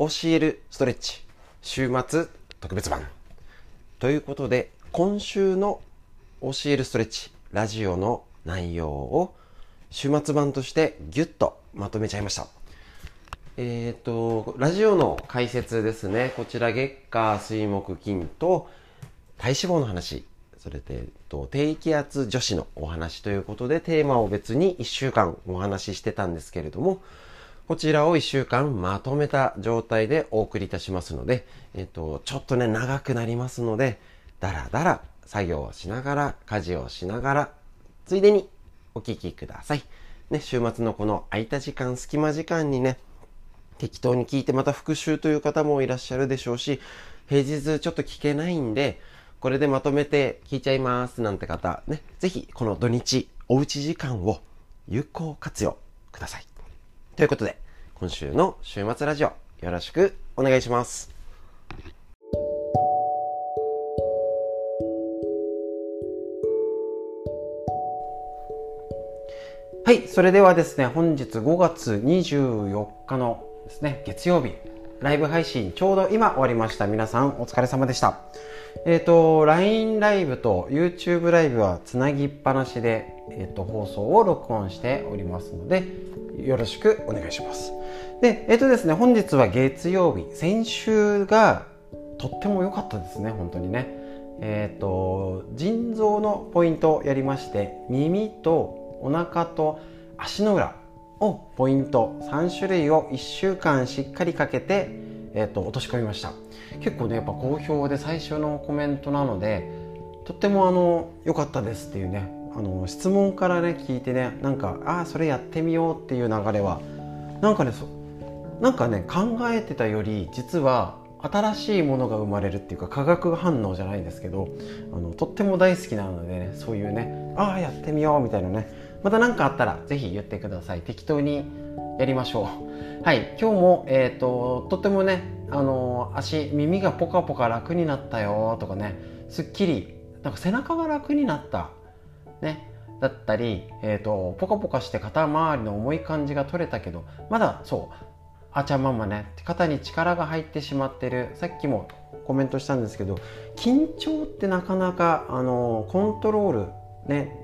OCL ストレッチ週末特別版ということで、今週の OCL ストレッチラジオの内容を週末版としてギュッとまとめちゃいました。ラジオの解説ですね。こちら月火水木金と体脂肪の話、それで、低気圧女子のお話ということでテーマを別に1週間お話ししてたんですけれども、こちらを1週間まとめた状態でお送りいたしますので、ちょっとね、長くなりますので、だらだら作業をしながら、家事をしながら、ついでにお聞きください。ね、週末のこの空いた時間、隙間時間にね、適当に聞いてまた復習という方もいらっしゃるでしょうし、平日ちょっと聞けないんで、これでまとめて聞いちゃいますなんて方、ね、ぜひこの土日、おうち時間を有効活用ください。ということで、今週の週末ラジオ、よろしくお願いします。はい、それではですね、本日5月24日のですね、月曜日、ライブ配信、ちょうど今終わりました。皆さん、お疲れ様でした。LINE ライブと YouTube ライブはつなぎっぱなしで、放送を録音しておりますので、よろしくお願いします。で、ですね、本日は月曜日、先週がとっても良かったですね、本当にね。腎臓のポイントをやりまして、耳とお腹と足の裏をポイント3種類を1週間しっかりかけて、落とし込みました。結構ね、やっぱ好評で最初のコメントなので、とっても良かったですっていうね、質問からね聞いてね、なんかそれやってみようっていう流れはなんかね、考えてたより実は新しいものが生まれるっていうか、化学反応じゃないですけど、とっても大好きなので、ね、そういうね、やってみようみたいなね、また何かあったらぜひ言ってください。適当にやりましょう。はい、今日も、とってもね、耳がポカポカ楽になったよとかね、すっきり、なんか背中が楽になったね、だったり、ポカポカして肩周りの重い感じが取れたけど、まだそうちゃんママね、肩に力が入ってしまってる、さっきもコメントしたんですけど、緊張ってなかなかコントロールね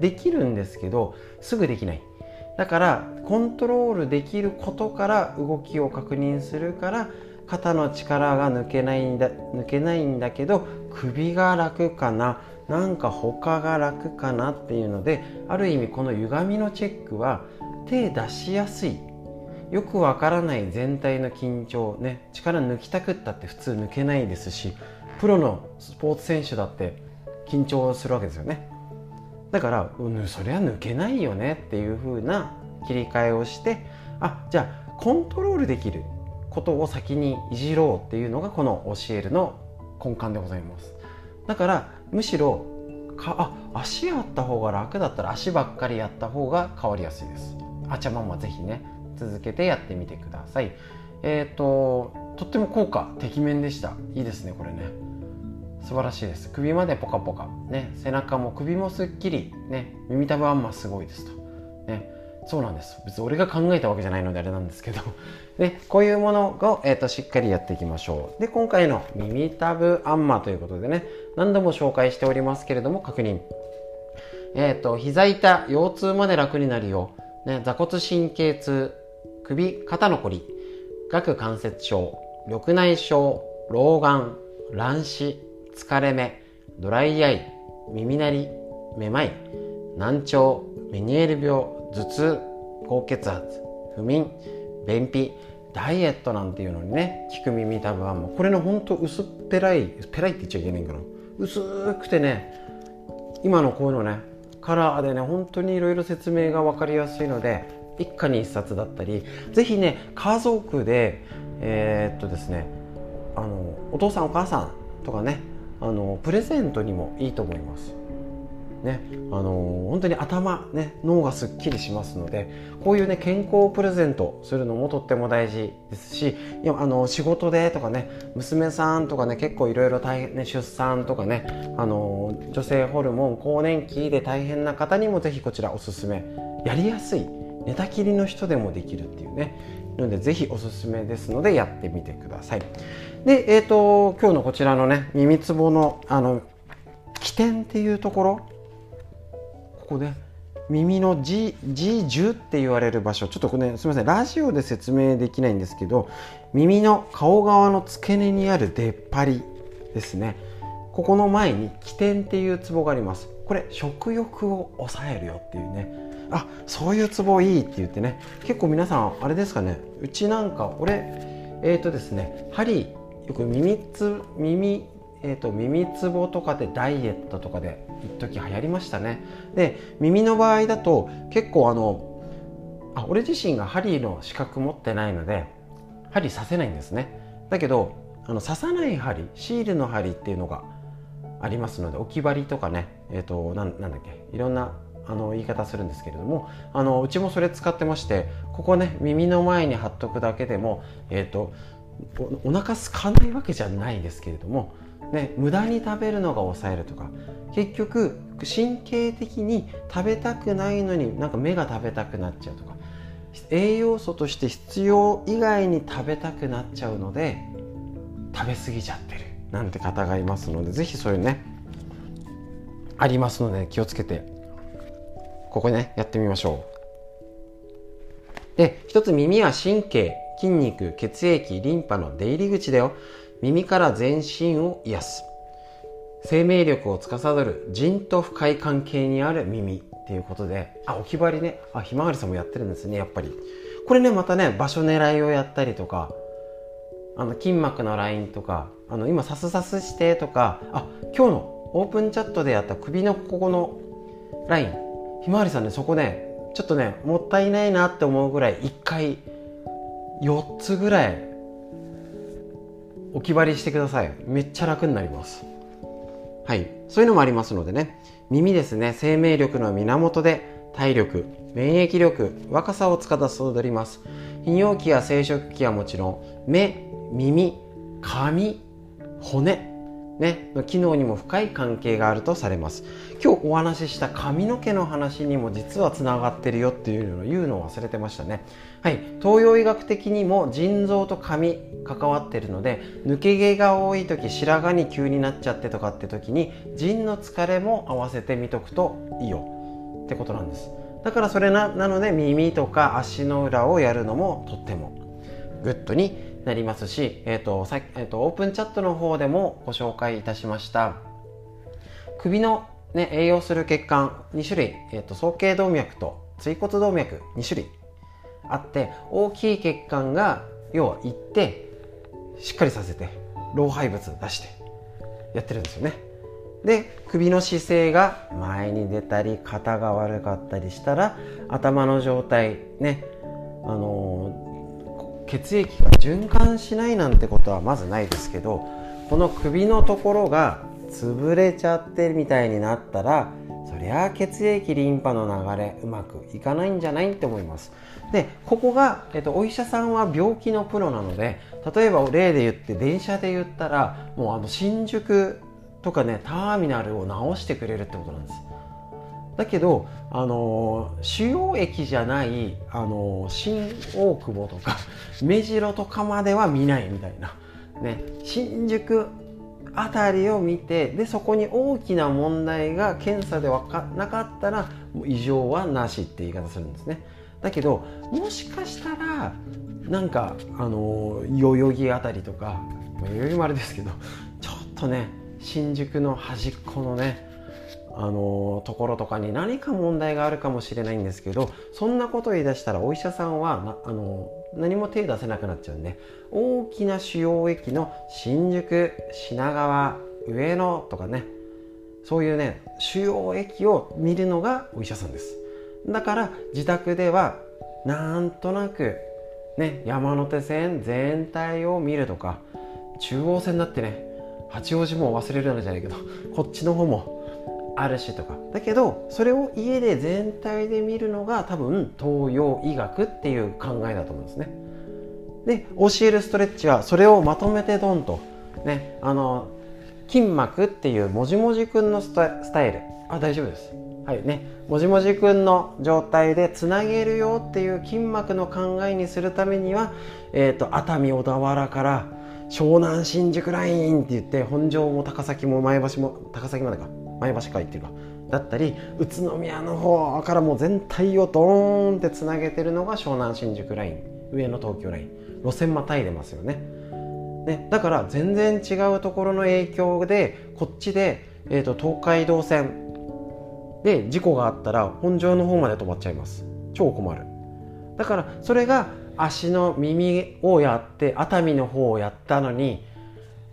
できるんですけど、すぐできない。だからコントロールできることから動きを確認するから、肩の力が抜けないんだけど、首が楽かな、なんか他が楽かなっていうので、ある意味この歪みのチェックは手出しやすい、よくわからない全体の緊張ね、力抜きたくったって普通抜けないですし、プロのスポーツ選手だって緊張するわけですよね。だから、それは抜けないよねっていう風な切り替えをして、じゃあコントロールできることを先にいじろうっていうのがこのOCLの根幹でございます。だからむしろ足やった方が楽だったら足ばっかりやった方が変わりやすいです。ちゃママぜひね続けてやってみてください。とっても効果てきめんでした。いいですね、これね、素晴らしいです。首までポカポカ、ね、背中も首もすっきり、ね、耳たぶあんますごいですと、ね、そうなんです。別に俺が考えたわけじゃないのであれなんですけど、ね、こういうものを、しっかりやっていきましょう。で、今回の耳たぶあんまということでね、何度も紹介しておりますけれども確認、膝痛、腰痛まで楽になるよ、ね、座骨神経痛、首肩のこり、顎関節症、緑内障、老眼、乱視、疲れ目、ドライアイ、耳鳴り、めまい、難聴、メニエール病、頭痛、高血圧、不眠、便秘、ダイエットなんていうのにね効く耳たぶはもうこれのほんと薄っぺらい、ぺらいって言っちゃいけないんかな、薄くてね、今のこういうのねカラーでね、本当にいろいろ説明が分かりやすいので、一家に一冊だったり、ぜひね家族でですね、お父さんお母さんとかね、プレゼントにもいいと思いますね。本当に頭、ね、脳がすっきりしますので、こういう、ね、健康をプレゼントするのもとっても大事ですし、いや仕事でとかね、娘さんとかね、結構いろいろ大変、ね、出産とかね、女性ホルモン、更年期で大変な方にもぜひこちらおすすめ。やりやすい、寝たきりの人でもできるっていうね、ので、ぜひおすすめですのでやってみてください。で、今日のこちらのね、耳つぼの起点っていうところ、ここで耳の G10 って言われる場所、ちょっとこれ、ね、すみません、ラジオで説明できないんですけど、耳の顔側の付け根にある出っ張りですね。ここの前に起点っていうツボがあります。これ食欲を抑えるよっていうね、あ、そういうツボいいって言ってね、結構皆さんあれですかね、うちなんか俺ですね、針よく耳つぼとかでダイエットとかで一時流行りましたね。で、耳の場合だと結構俺自身が針の資格持ってないので針刺せないんですね。だけど刺さない針、シールの針っていうのがありますので、置き針とかね、なんだっけ、いろんな言い方するんですけれども、うちもそれ使ってまして、ここね、耳の前に貼っとくだけでもお腹すかないわけじゃないですけれども、ね、無駄に食べるのが抑えるとか、結局神経的に食べたくないのになんか目が食べたくなっちゃうとか、栄養素として必要以外に食べたくなっちゃうので食べ過ぎちゃってるなんて方がいますので、ぜひそういうねありますので気をつけて、ここねやってみましょう。で、一つ、耳は神経、筋肉、血液、リンパの出入り口だよ。耳から全身を癒す、生命力を司る腎と深い関係にある耳っていうことで、あ、置き針ね、あ、ひまわりさんもやってるんですね。やっぱりこれね、またね、場所狙いをやったりとか、筋膜のラインとか、今サスサスしてとか、あ、今日のオープンチャットでやった首のここのライン、ひまわりさんね、そこね、ちょっとねもったいないなって思うぐらい1回4つぐらい置き針してください。めっちゃ楽になります。はい、そういうのもありますのでね、耳ですね、生命力の源で体力、免疫力、若さを司ります。泌尿器や生殖器はもちろん、目、耳、髪、骨、ね、の機能にも深い関係があるとされます。今日お話しした髪の毛の話にも実はつながってるよっていうのを忘れてましたね。はい、東洋医学的にも腎臓と髪関わってるので、抜け毛が多い時、白髪に急になっちゃってとかって時に腎の疲れも合わせて見とくといいよってことなんです。だからそれ なので、耳とか足の裏をやるのもとってもグッドになりますし、オープンチャットの方でもご紹介いたしました首の、ね、栄養する血管2種類、総頸動脈と椎骨動脈2種類あって、大きい血管が要は行ってしっかりさせて老廃物出してやってるんですよね。で、首の姿勢が前に出たり肩が悪かったりしたら、頭の状態ね、血液が循環しないなんてことはまずないですけど、この首のところが潰れちゃってるみたいになったら、そりゃ血液、リンパの流れうまくいかないんじゃないって思います。で、ここが、お医者さんは病気のプロなので、例えば例で言って電車で言ったら、もう新宿とかね、ターミナルを直してくれるってことなんです。だけど、主要駅じゃない、新大久保とか目白とかまでは見ないみたいな、ね、新宿あたりを見て、でそこに大きな問題が検査で分かなかったら異常はなしって言い方するんですね。だけど、もしかしたらなんか代々木あたりとか、代々木もあれですけど、ちょっとね新宿の端っこのねところとかに何か問題があるかもしれないんですけど、そんなことを言い出したらお医者さんは何も手出せなくなっちゃうんで、大きな主要駅の新宿、品川、上野とかね、そういうね主要駅を見るのがお医者さんです。だから自宅ではなんとなくね、山手線全体を見るとか、中央線だってね、八王子も忘れるのじゃないけど、こっちの方もあるしとか、だけどそれを家で全体で見るのが多分東洋医学っていう考えだと思うんですね。で、oclストレッチはそれをまとめてドンとね、筋膜っていうもじもじくんのスタイル、あ、大丈夫です、はいね、もじもじくんの状態でつなげるよっていう筋膜の考えにするためには、熱海小田原から湘南新宿ラインって言って、本庄も高崎も前橋も、高崎までか、前橋かいっていうかだったり、宇都宮の方からもう全体をドーンってつなげてるのが湘南新宿ライン、上野東京ライン、路線またいでますよね。ね、だから全然違うところの影響でこっちで、東海道線で事故があったら本庄の方まで止まっちゃいます。超困る。だからそれが足の耳をやって熱海の方をやったのに、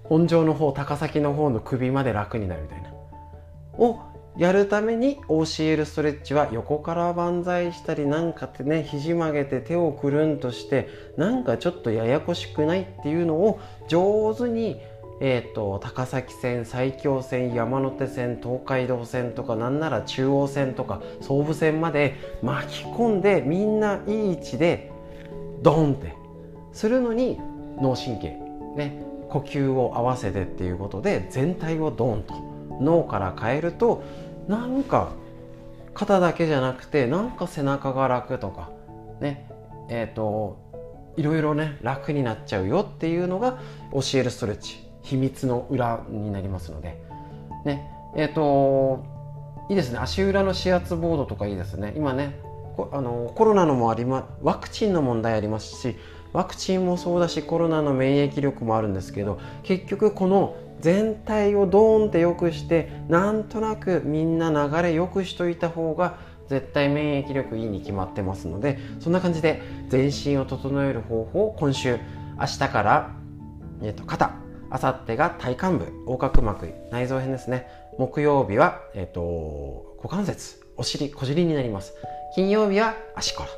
本庄の方、高崎の方の首まで楽になるみたいなをやるために、 OCL ストレッチは横から万歳したりなんかってね、肘曲げて手をくるんとして、なんかちょっとややこしくないっていうのを上手に、高崎線、埼京線、山手線、東海道線とか、なんなら中央線とか総武線まで巻き込んで、みんないい位置でドーンってするのに、脳神経ね、呼吸を合わせてっていうことで全体をドーンと。脳から変えると、なんか肩だけじゃなくて、なんか背中が楽とかね、いろいろね楽になっちゃうよっていうのが OCL ストレッチ、秘密の裏になりますのでね、いいですね。足裏の指圧ボードとかいいですね。今ね、コロナのもあります、ワクチンの問題ありますし、ワクチンもそうだし、コロナの免疫力もあるんですけど、結局この全体をドーンって良くして、なんとなくみんな流れ良くしといた方が絶対免疫力いいに決まってますので、そんな感じで全身を整える方法を今週、明日から、肩、明後日が体幹部、横隔膜、内臓編ですね。木曜日は、股関節、お尻、小尻になります。金曜日は足から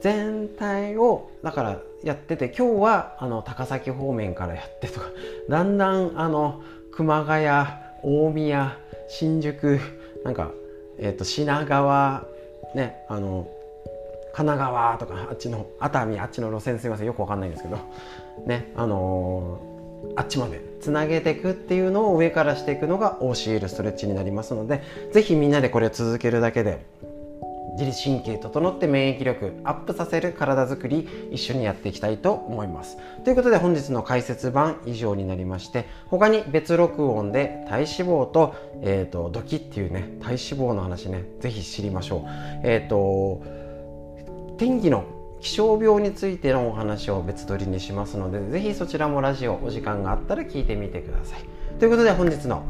全体をだからやってて、今日は高崎方面からやってとか、だんだん熊谷、大宮、新宿、なんか、品川、ね、神奈川とか、あっちの熱海、あっちの路線、すいませんよくわかんないんですけどね、あっちまでつなげていくっていうのを上からしていくのが OCL ストレッチになりますので、ぜひみんなでこれを続けるだけで自律神経整って免疫力アップさせる体づくり、一緒にやっていきたいと思います。ということで、本日の解説版以上になりまして、他に別録音で体脂肪と、ドキっていうね、体脂肪の話ね、ぜひ知りましょう。天気の気象病についてのお話を別撮りにしますので、ぜひそちらもラジオお時間があったら聞いてみてください。ということで、本日の、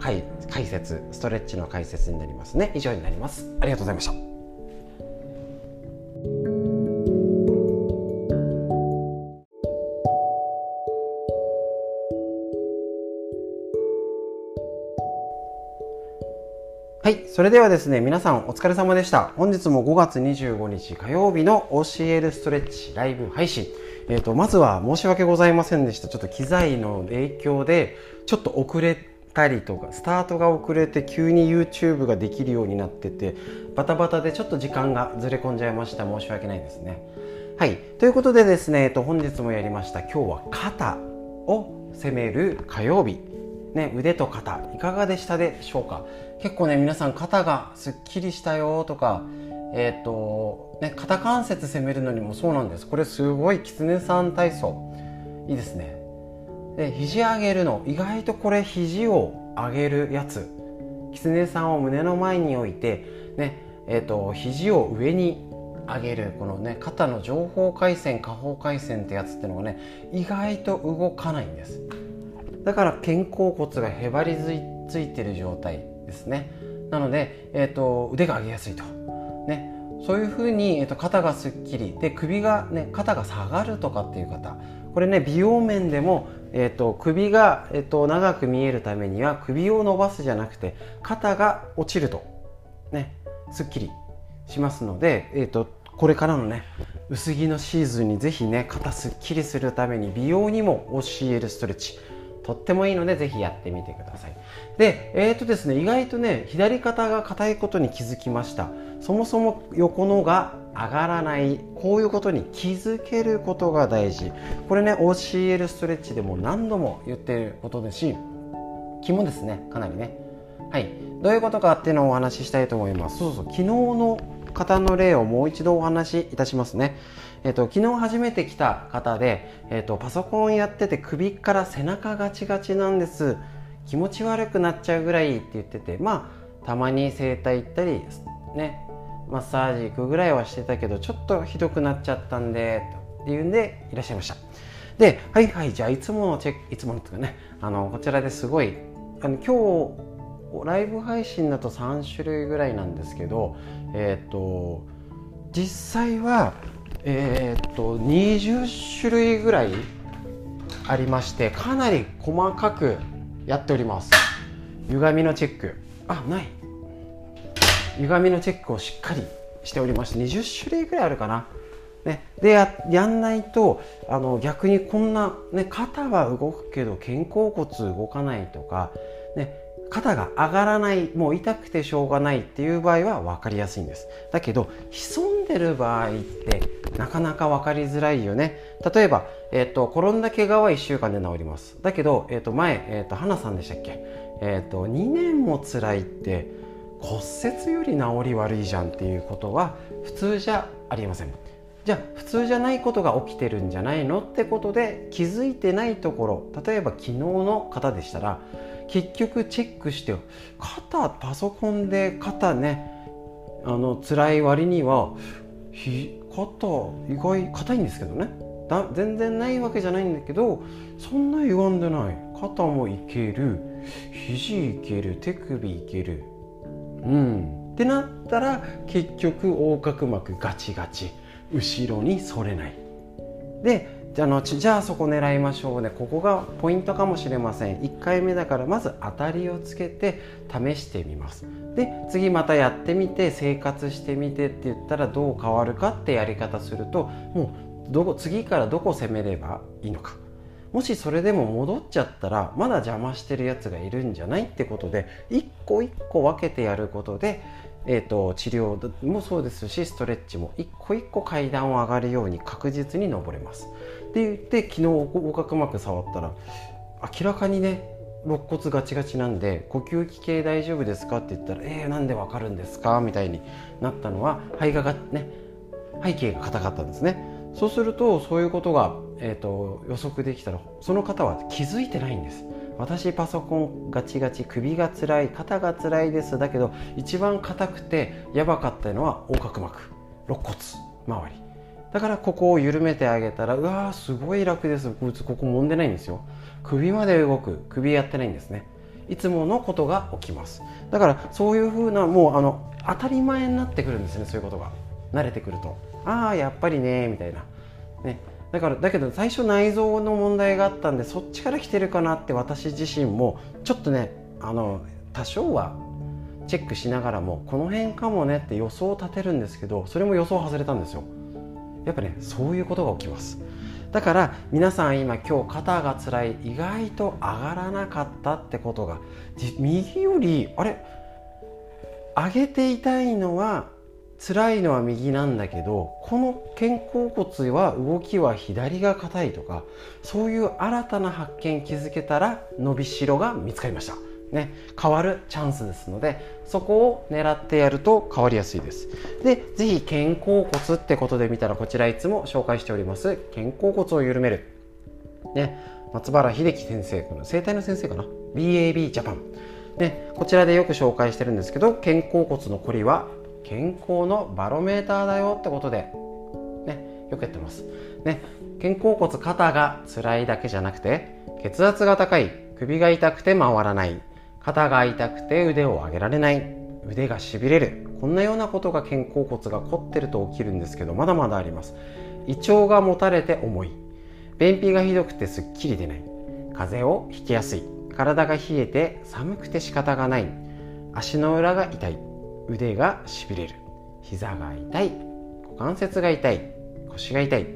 解説、ストレッチの解説になりますね。以上になります。ありがとうございました。はい、それではですね、皆さんお疲れ様でした。本日も5月25日火曜日の OCL ストレッチライブ配信。まずは申し訳ございませんでした。ちょっと機材の影響でちょっと遅れたりとか、スタートが遅れて急に YouTube ができるようになってて、バタバタでちょっと時間がずれ込んじゃいました。申し訳ないですね。はい、ということでですね、本日もやりました。今日は肩を攻める火曜日。ね、腕と肩いかがでしたでしょうか。結構ね、皆さん肩がすっきりしたよとか、ね、肩関節攻めるのにもそうなんです。これすごい、キツネさん体操いいですね。で、肘上げるの、意外とこれ肘を上げるやつ、キツネさんを胸の前に置いて、ね、肘を上に上げる、このね、肩の上方回線、下方回線ってやつってのがね、意外と動かないんです。だから肩甲骨がへばりついてる状態ですね。なので、腕が上げやすいと、ね、そういうふうに、肩がすっきりで、首が、ね、肩が下がるとかっていう方、これね、美容面でも、首が、長く見えるためには首を伸ばすじゃなくて肩が落ちると、ね、すっきりしますので、これからのね、薄着のシーズンにぜひね、肩すっきりするために美容にも OCL ストレッチとってもいいので、ぜひやってみてください。で、ですね、意外とね、左肩が硬いことに気づきました。そもそも横のが上がらない、こういうことに気づけることが大事。これね、 OCL ストレッチでも何度も言っていることですし、気もですね、かなりね、はい、どういうことかっていうのをお話ししたいと思います。そうそう、昨日の方の例をもう一度お話しいたしますね。昨日初めて来た方で、パソコンやってて首から背中ガチガチなんです、気持ち悪くなっちゃうぐらいって言ってて、まあたまに整体行ったりね、マッサージ行くぐらいはしてたけど、ちょっとひどくなっちゃったんでっていうんでいらっしゃいました。で、はいはい、じゃあいつものチェック、いつものとかね、こちらですごい今日ライブ配信だと3種類ぐらいなんですけど、実際は、20種類ぐらいありまして、かなり細かくやっております。歪みのチェック、あ、ない、歪みのチェックをしっかりしておりまして、20種類ぐらいあるかな、ね、で やんないと逆にこんな、ね、肩は動くけど肩甲骨動かないとかね、肩が上がらない、もう痛くてしょうがないっていう場合は分かりやすいんです。だけど潜んでる場合ってなかなか分かりづらいよね。例えば、転んだ怪我は1週間で治ります。だけど、前、花さんでしたっけ、2年も辛いって骨折より治り悪いじゃんっていうことは普通じゃありません。じゃあ普通じゃないことが起きてるんじゃないのってことで、気づいてないところ、例えば昨日の方でしたら、結局チェックして肩、パソコンで肩ね、辛い割には肩意外硬いんですけどね、全然ないわけじゃないんだけど、そんな歪んでない、肩もいける、肘いける、手首いける、うんってなったら、結局横隔膜ガチガチ、後ろに反れない。で、じゃあそこ狙いましょうね、ここがポイントかもしれません。1回目だからまず当たりをつけて試してみます。で、次またやってみて生活してみてって言ったらどう変わるかってやり方すると、もう次からどこ攻めればいいのか、もしそれでも戻っちゃったらまだ邪魔してるやつがいるんじゃないってことで、一個一個分けてやることで、治療もそうですし、ストレッチも一個一個階段を上がるように確実に登れますって言って、昨日横隔膜触ったら明らかにね、肋骨ガチガチなんで呼吸器系大丈夫ですかって言ったら、なんでわかるんですかみたいになったのは、背景が硬かったんですね。そうするとそういうことが、予測できたら、その方は気づいてないんです。私パソコンガチガチ、首がつらい、肩がつらいです。だけど一番硬くてやばかったのは横隔膜、肋骨周りだから、ここを緩めてあげたら、うわーすごい楽です。ここ揉んでないんですよ。首まで動く、首やってないんですね。いつものことが起きます。だからそういうふうな、もう当たり前になってくるんですね。そういうことが慣れてくると、ああやっぱりねみたいなね。だけど最初内臓の問題があったんで、そっちから来てるかなって、私自身もちょっとね、多少はチェックしながらもこの辺かもねって予想を立てるんですけど、それも予想外れたんですよ。やっぱね、そういうことが起きます。だから皆さん、今日肩がつらい、意外と上がらなかったってことが、右より上げて痛いのは、辛いのは右なんだけど、この肩甲骨は動きは左が硬いとか、そういう新たな発見気づけたら、伸びしろが見つかりました、ね、変わるチャンスですので、そこを狙ってやると変わりやすいです。で、ぜひ肩甲骨ってことで見たら、こちらいつも紹介しております肩甲骨を緩める、ね、松原秀樹先生、この整体の先生かな、 BAB ジャパン、ね、こちらでよく紹介してるんですけど、肩甲骨のこりは健康のバロメーターだよってことで、ね、よくやってます、ね、肩甲骨、肩が辛いだけじゃなくて、血圧が高い、首が痛くて回らない、肩が痛くて腕を上げられない、腕がしびれる、こんなようなことが肩甲骨が凝ってると起きるんですけど、まだまだあります。胃腸がもたれて重い、便秘がひどくてすっきり出ない、風邪をひきやすい、体が冷えて寒くて仕方がない、足の裏が痛い、腕がしびれる、膝が痛い、股関節が痛い、腰が痛い、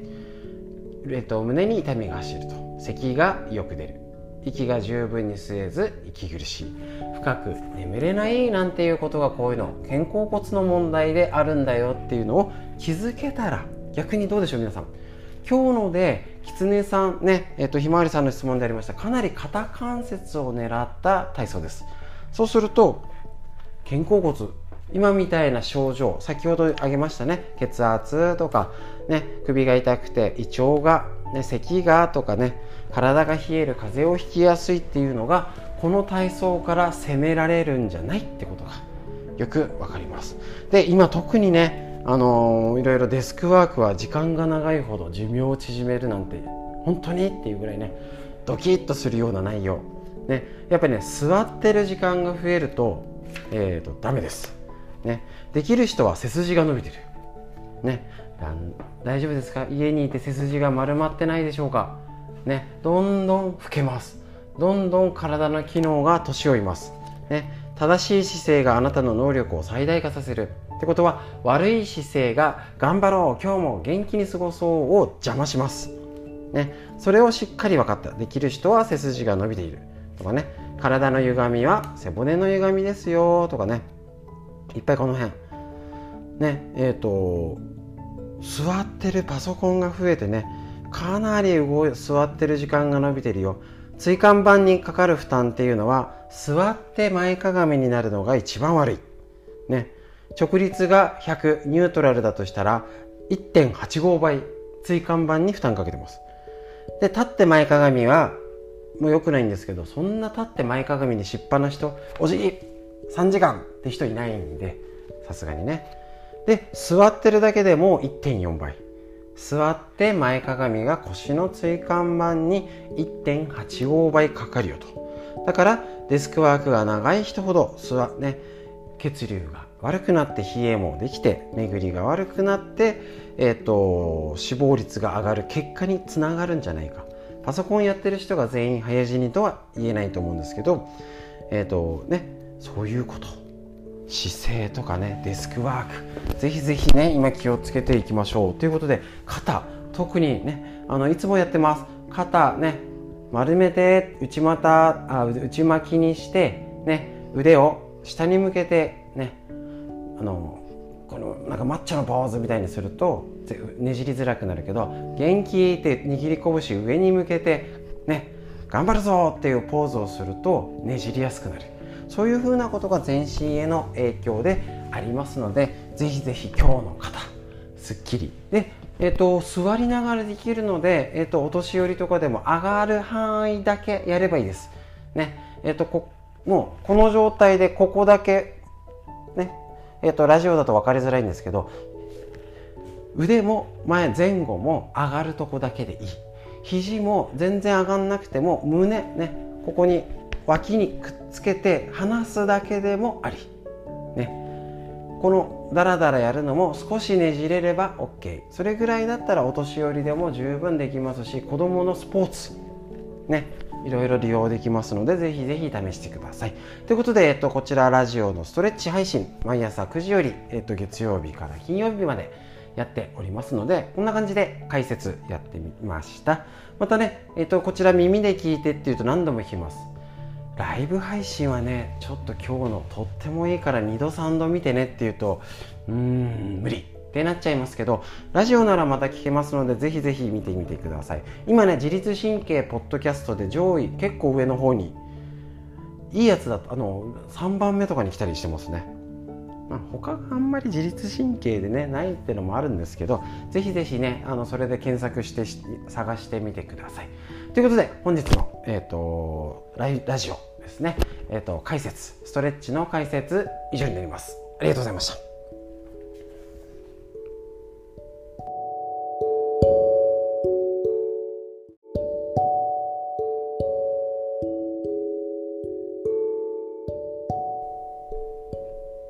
胸に痛みが走ると、咳がよく出る、息が十分に吸えず息苦しい、深く眠れないなんていうことが、こういうの肩甲骨の問題であるんだよっていうのを気づけたら、逆にどうでしょう皆さん。今日のできつねさんね、ひまわりさんの質問でありました、かなり肩関節を狙った体操です。そうすると肩甲骨、今みたいな症状、先ほど挙げましたね、血圧とか、ね、首が痛くて胃腸が、ね、咳がとかね、体が冷える、風邪をひきやすいっていうのがこの体操から責められるんじゃないってことがよくわかります。で、今特にね、いろいろデスクワークは時間が長いほど寿命を縮めるなんて本当にっていうぐらいね、ドキッとするような内容、ね、やっぱりね、座ってる時間が増えると、ダメですね。できる人は背筋が伸びてる、ね、大丈夫ですか？家にいて背筋が丸まってないでしょうか、ね、どんどん老けます。どんどん体の機能が年老います、ね、正しい姿勢があなたの能力を最大化させるってことは、悪い姿勢が頑張ろう、今日も元気に過ごそうを邪魔します、ね、それをしっかり分かった。できる人は背筋が伸びているとかね、体の歪みは背骨の歪みですよとかね、いっぱいこの辺ね、座ってるパソコンが増えてね、かなり座ってる時間が伸びてるよ。椎間板にかかる負担っていうのは、座って前かがみになるのが一番悪い、ね、直立が100、ニュートラルだとしたら 1.85 倍椎間板に負担かけてます。で、立って前かがみはもう良くないんですけど、そんな立って前かがみにしっぱな人、おじい3時間って人いないんで、さすがにね。で、座ってるだけでも 1.4 倍、座って前かがみが腰の椎間板に 1.85 倍かかるよと。だからデスクワークが長い人ほどね、血流が悪くなって冷えもできて、巡りが悪くなって、死亡率が上がる結果につながるんじゃないか。パソコンやってる人が全員早死にとは言えないと思うんですけど、そういうこと、姿勢とかね、デスクワーク、ぜひぜひね、今気をつけていきましょうということで、肩、特にね、いつもやってます肩ね、丸めて内巻きにして、ね、腕を下に向けてね、このなんかマッチョのポーズみたいにするとねじりづらくなるけど、元気って握り拳上に向けてね、頑張るぞっていうポーズをするとねじりやすくなる。そういうふうなことが全身への影響でありますので、ぜひぜひ今日の肩すっきりで、座りながらできるので、お年寄りとかでも上がる範囲だけやればいいです、ね、もうこの状態でここだけ、ね、ラジオだと分かりづらいんですけど、腕も前後も上がるとこだけでいい。肘も全然上がんなくても、胸ね、ここに脇にくっつけて離すだけでもあり、ね、このダラダラやるのも少しねじれれば OK。 それぐらいだったらお年寄りでも十分できますし、子どものスポーツね、いろいろ利用できますので、ぜひぜひ試してくださいということで、こちらラジオのストレッチ配信、毎朝9時より、月曜日から金曜日までやっておりますので、こんな感じで解説やってみました。またね、こちら耳で聞いてっていうと何度も聞きます。ライブ配信はね、ちょっと今日のとってもいいから2度3度見てねっていうと、無理ってなっちゃいますけど、ラジオならまた聞けますので、ぜひぜひ見てみてください。今ね、自律神経ポッドキャストで上位、結構上の方にいいやつだと、3番目とかに来たりしてますね。他があんまり自律神経でね、ないってのもあるんですけど、ぜひぜひね、それで検索して探してみてくださいということで、本日の、ラジオですね、解説、ストレッチの解説、以上になります。ありがとうございました。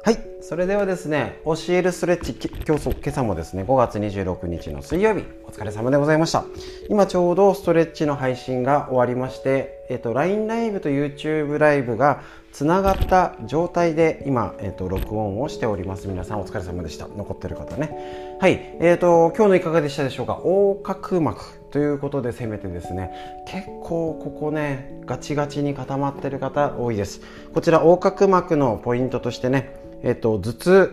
はい、それではですね、教えるストレッチ、今朝もですね、5月26日の水曜日、お疲れ様でございました。今ちょうどストレッチの配信が終わりまして、LINE ライブと YouTube ライブがつながった状態で今、録音をしております。皆さんお疲れ様でした。残ってる方ね。はい、今日のいかがでしたでしょうか。横隔膜ということで攻めてですね、結構ここね、ガチガチに固まってる方多いです。こちら横隔膜のポイントとしてね、頭痛、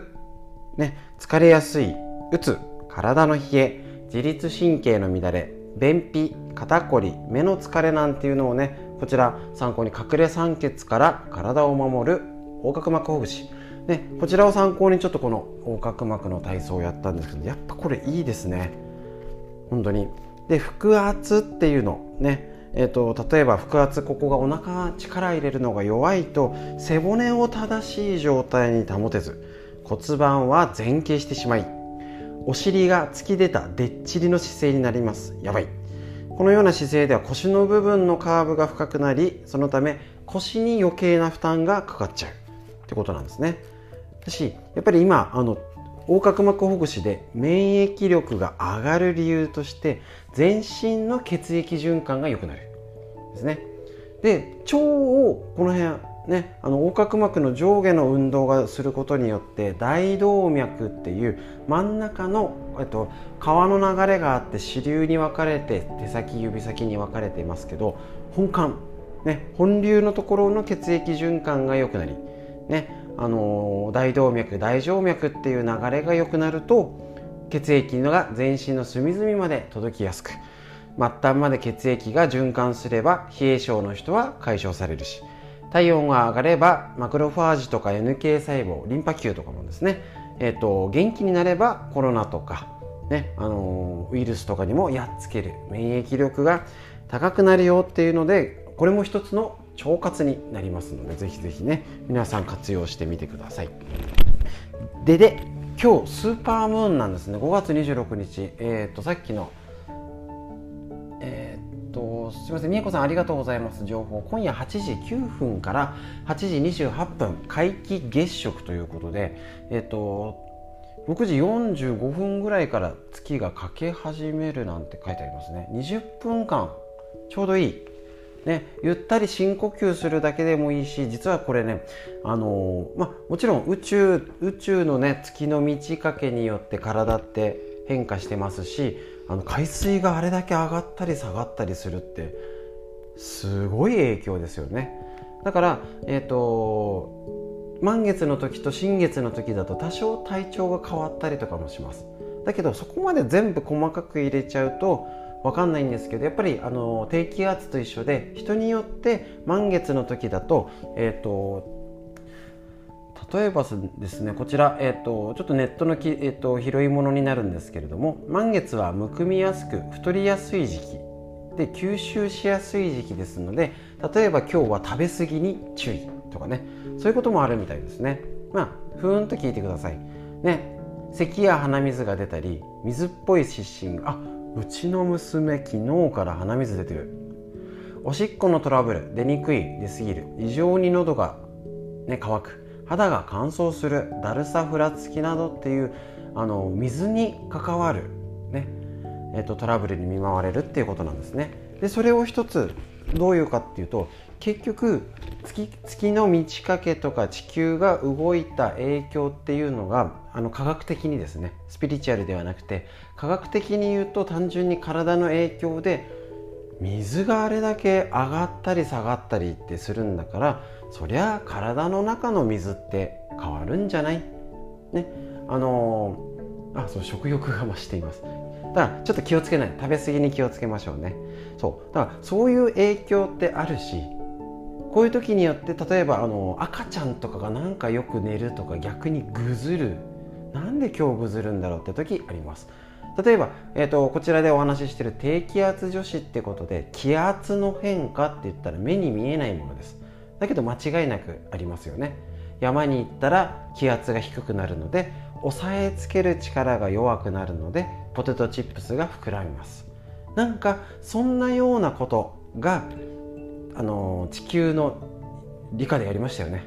ね、疲れやすい、うつ、体の冷え、自律神経の乱れ、便秘、肩こり、目の疲れなんていうのをね、こちら参考に隠れ酸欠から体を守る横隔膜ほぐし、ね、こちらを参考にちょっとこの横隔膜の体操をやったんですけど、やっぱこれいいですね、本当に。で、腹圧っていうのね、例えば腹圧、ここがお腹力入れるのが弱いと背骨を正しい状態に保てず骨盤は前傾してしまい、お尻が突き出たでっちりの姿勢になります。やばい。このような姿勢では腰の部分のカーブが深くなり、そのため腰に余計な負担がかかっちゃうってことなんですね。私やっぱり今横隔膜ほぐしで免疫力が上がる理由として、全身の血液循環が良くなるですね。で、腸をこの辺ね、横隔膜の上下の運動がすることによって、大動脈っていう真ん中の、川の流れがあって、支流に分かれて、手先指先に分かれていますけど、本管、ね、本流のところの血液循環が良くなり、ね、大動脈大静脈っていう流れが良くなると、血液が全身の隅々まで届きやすく、末端まで血液が循環すれば冷え症の人は解消されるし、体温が上がればマクロファージとか NK 細胞、リンパ球とかもですね、元気になればコロナとか、ね、ウイルスとかにもやっつける免疫力が高くなるよっていうので、これも一つの腸活になりますので、ぜひぜひね、皆さん活用してみてください。で今日スーパームーンなんですね。5月26日、さっきのすみません、みえこさんありがとうございます。情報、今夜8時9分から8時28分皆既月食ということで、6時45分ぐらいから月が欠け始めるなんて書いてありますね。20分間ちょうどいいね、ゆったり深呼吸するだけでもいいし、実はこれね、もちろん宇宙の、ね、月の満ち欠けによって体って変化してますし、海水があれだけ上がったり下がったりするってすごい影響ですよね。だから、満月の時と新月の時だと多少体調が変わったりとかもします。だけどそこまで全部細かく入れちゃうとわかんないんですけど、やっぱり低気圧と一緒で、人によって満月の時だと、例えばですね、こちら、ちょっとネットの拾い物になるんですけれども、満月はむくみやすく太りやすい時期で、吸収しやすい時期ですので、例えば今日は食べ過ぎに注意とかね、そういうこともあるみたいですね。まあふーんと聞いてくださいね。咳や鼻水が出たり、水っぽい湿疹、うちの娘昨日から鼻水出てる、おしっこのトラブル、出にくい、出すぎる、異常に喉が、ね、乾く、肌が乾燥する、だるさ、ふらつきなどっていう水に関わる、ね、トラブルに見舞われるっていうことなんですね。でそれを一つどういうかっていうと、結局 月の満ち欠けとか地球が動いた影響っていうのが、科学的にですね、スピリチュアルではなくて科学的に言うと、単純に体の影響で水があれだけ上がったり下がったりってするんだから、そりゃ体の中の水って変わるんじゃないね。そう、食欲が増しています。だからちょっと気をつけない、食べ過ぎに気をつけましょうね。そうだから、そういう影響ってあるし、こういう時によって、例えば赤ちゃんとかがなんかよく寝るとか、逆にぐずる、なんで今日ぐずるんだろうって時あります。例えば、こちらでお話ししている低気圧女子ってことで、気圧の変化って言ったら目に見えないものです。だけど間違いなくありますよね。山に行ったら気圧が低くなるので、抑えつける力が弱くなるので、ポテトチップスが膨らみます。なんかそんなようなことが、地球の理科でやりましたよね。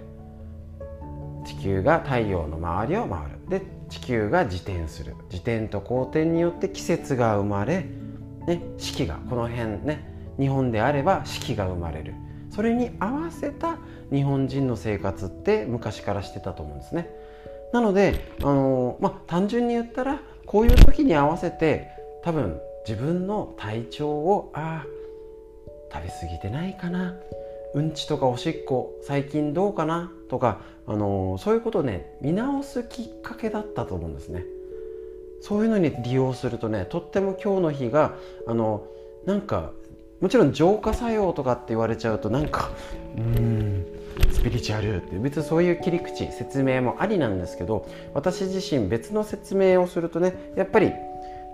地球が太陽の周りを回る、で地球が自転する、自転と公転によって季節が生まれ、ね、四季が、この辺ね、日本であれば四季が生まれる、それに合わせた日本人の生活って昔からしてたと思うんですね。なので単純に言ったら、こういう時に合わせて多分自分の体調を、食べ過ぎてないかな、うんちとかおしっこ最近どうかなとか、そういうことをね、見直すきっかけだったと思うんですね。そういうのに利用するとね、とっても今日の日がなんかもちろん浄化作用とかって言われちゃうとなんかスピリチュアルって別にそういう切り口説明もありなんですけど、私自身別の説明をするとね、やっぱり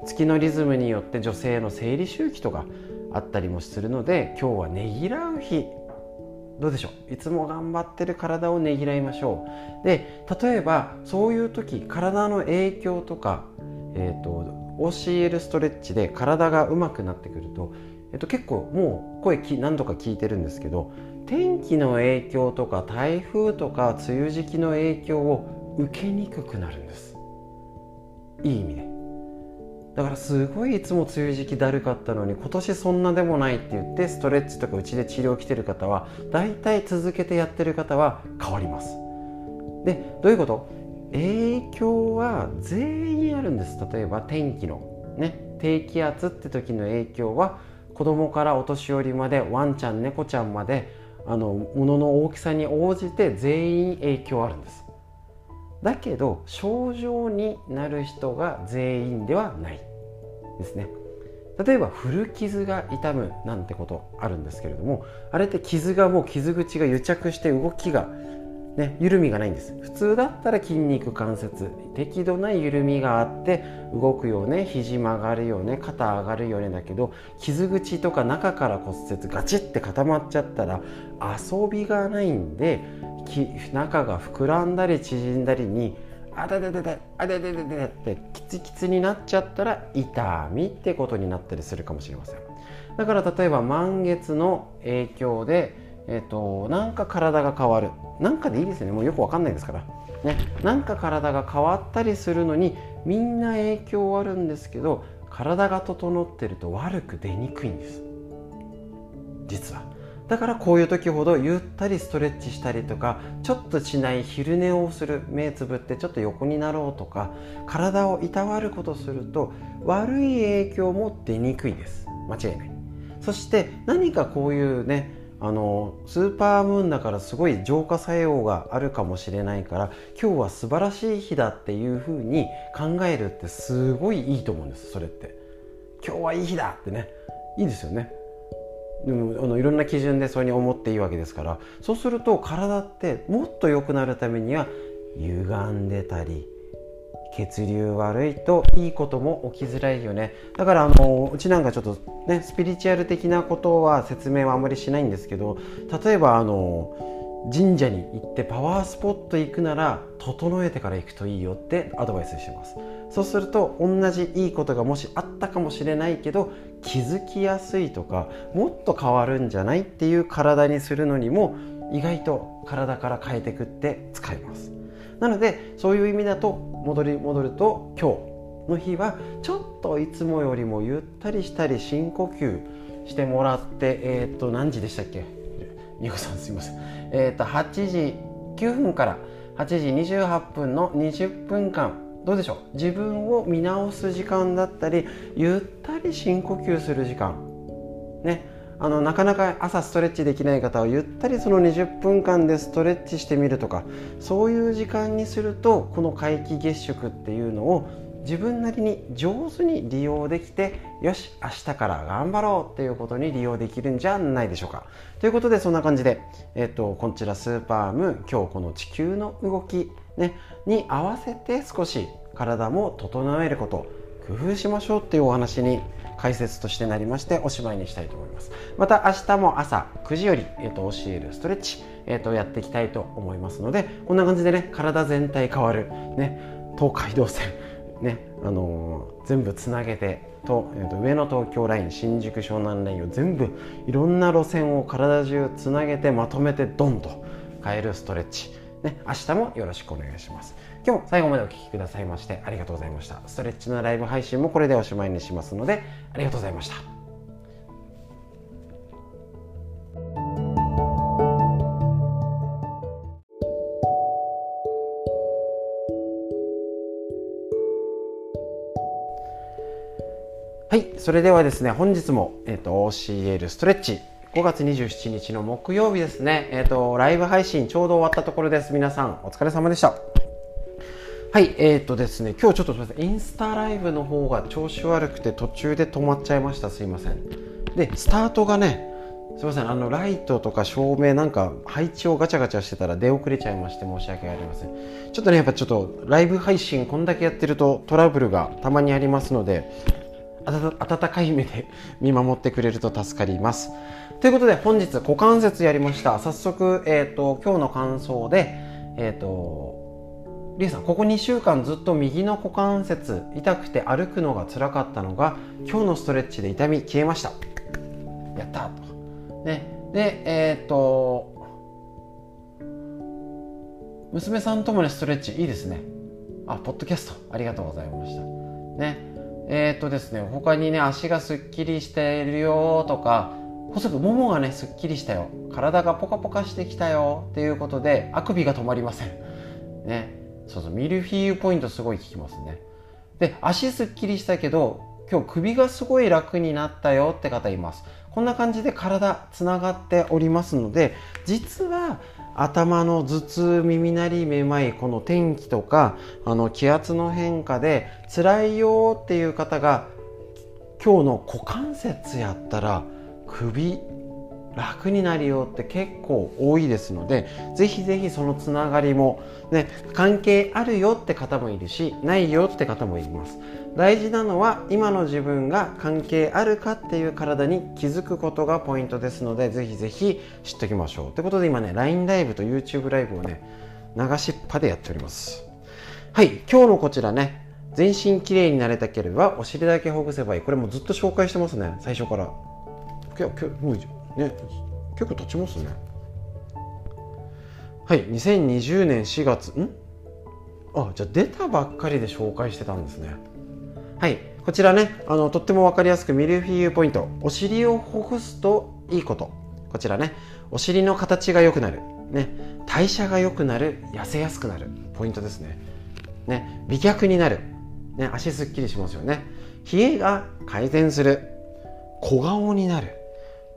月のリズムによって女性の生理周期とかあったりもするので、今日はねぎらう日、どうでしょう。いつも頑張ってる体をねぎらいましょう。で、例えばそういう時体の影響とか、ocl ストレッチで体がうまくなってくると、結構もう声何度か聞いてるんですけど、天気の影響とか台風とか梅雨時期の影響を受けにくくなるんです。いい意味で。だからすごいいつも梅雨時期だるかったのに今年そんなでもないって言ってストレッチとかうちで治療来てる方は、だいたい続けてやってる方は変わります。で、どういうこと？影響は全員あるんです。例えば天気の、ね、低気圧って時の影響は子供からお年寄りまで、ワンちゃん猫ちゃんまで物の大きさに応じて全員影響あるんです。だけど症状になる人が全員ではないですね。例えば古傷が痛むなんてことあるんですけれども、あれって傷がもう傷口が癒着して動きが、ね、緩みがないんです。普通だったら筋肉関節適度な緩みがあって動くよね、肘曲がるよね、肩上がるよね。だけど傷口とか中から骨折ガチって固まっちゃったら遊びがないんで、中が膨らんだり縮んだりにあだだだだあだだだだってキツキツになっちゃったら痛みってことになったりするかもしれません。だから例えば満月の影響でなんか体が変わる、なんかでいいですよね、もうよくわかんないですから、ね、なんか体が変わったりするのにみんな影響あるんですけど、体が整ってると悪く出にくいんです実は。だからこういう時ほどゆったりストレッチしたりとか、ちょっとしない昼寝をする、目つぶってちょっと横になろうとか、体をいたわることすると悪い影響も出にくいです、間違いない。そして何かこういうねスーパームーンだからすごい浄化作用があるかもしれないから、今日は素晴らしい日だっていうふうに考えるってすごいいいと思うんです。それって今日はいい日だってね、いいんですよね。でもいろんな基準でそうに思っていいわけですから、そうすると体ってもっと良くなるためには、歪んでたり血流悪いといいことも起きづらいよね。だからうちなんかちょっとねスピリチュアル的なことは説明はあまりしないんですけど、例えば神社に行ってパワースポット行くなら整えてから行くといいよってアドバイスしてます。そうすると同じいいことがもしあったかもしれないけど気づきやすいとか、もっと変わるんじゃないっていう体にするのにも意外と体から変えてくって使えます。なのでそういう意味だと戻ると、今日の日はちょっといつもよりもゆったりしたり深呼吸してもらって、何時でしたっけ、美穂さんすいません、8時9分から8時28分の20分間どうでしょう、自分を見直す時間だったりゆったり深呼吸する時間ね。なかなか朝ストレッチできない方はゆったりその20分間でストレッチしてみるとか、そういう時間にするとこの皆既月食っていうのを自分なりに上手に利用できて、よし明日から頑張ろうっていうことに利用できるんじゃないでしょうか。ということでそんな感じで、こちらスーパームーン、今日この地球の動き、ね、に合わせて少し体も整えること工夫しましょうっていうお話に解説としてなりまして、おしまいにしたいと思います。また明日も朝9時より、ocl ストレッチ、やっていきたいと思いますので、こんな感じでね体全体変わる、ね、東海道線、ね全部つなげてと、上野東京ライン、新宿湘南ラインを全部いろんな路線を体中つなげてまとめてドンと変えるストレッチ、ね、明日もよろしくお願いします。今日も最後までお聴きくださいましてありがとうございました。ストレッチのライブ配信もこれでおしまいにしますので、ありがとうございました。はい、それではですね、本日も、ocl ストレッチ5月27日の木曜日ですね、ライブ配信ちょうど終わったところです。皆さんお疲れ様でした。はい、ですね、今日ちょっとすみません、インスタライブの方が調子悪くて途中で止まっちゃいました。すいません。で、スタートがね、すいません、ライトとか照明なんか配置をガチャガチャしてたら出遅れちゃいまして申し訳ありません。ちょっとね、やっぱちょっとライブ配信こんだけやってるとトラブルがたまにありますので、温かい目で見守ってくれると助かります。ということで本日股関節やりました。早速、今日の感想で、リエさん、ここ2週間ずっと右の股関節痛くて歩くのが辛かったのが今日のストレッチで痛み消えました。やったと、ね、で娘さんともねストレッチいいですね。あ、ポッドキャストありがとうございましたね。ですね、他にね、足がすっきりしているよとか、細くももがねすっきりしたよ、体がポカポカしてきたよっていうことで、あくびが止まりませんね。そうそう、ミルフィーユポイントすごい効きますね。で、足すっきりしたけど今日首がすごい楽になったよって方います。こんな感じで体つながっておりますので、実は頭の頭痛、耳鳴り、めまい、この天気とか気圧の変化で辛いよっていう方が、今日の股関節やったら首楽になるよって結構多いですので、ぜひぜひそのつながりも、ね、関係あるよって方もいるしないよって方もいます。大事なのは今の自分が関係あるかっていう体に気づくことがポイントですので、ぜひぜひ知っておきましょうということで、今ね LINE ライブと YouTube ライブをね流しっぱでやっております。はい、今日のこちらね、全身きれいになれたければお尻だけほぐせばいい。これもずっと紹介してますね、最初から。今日ね、結構経ちますね。はい、2020年4月んあ、じゃあ出たばっかりで紹介してたんですね。はい、こちらね、とっても分かりやすくミルフィーユポイント、お尻をほぐすといいこと、こちらね、お尻の形が良くなる、ね、代謝が良くなる、痩せやすくなるポイントですね。ね、美脚になる、ね、足すっきりしますよね。冷えが改善する、小顔になる、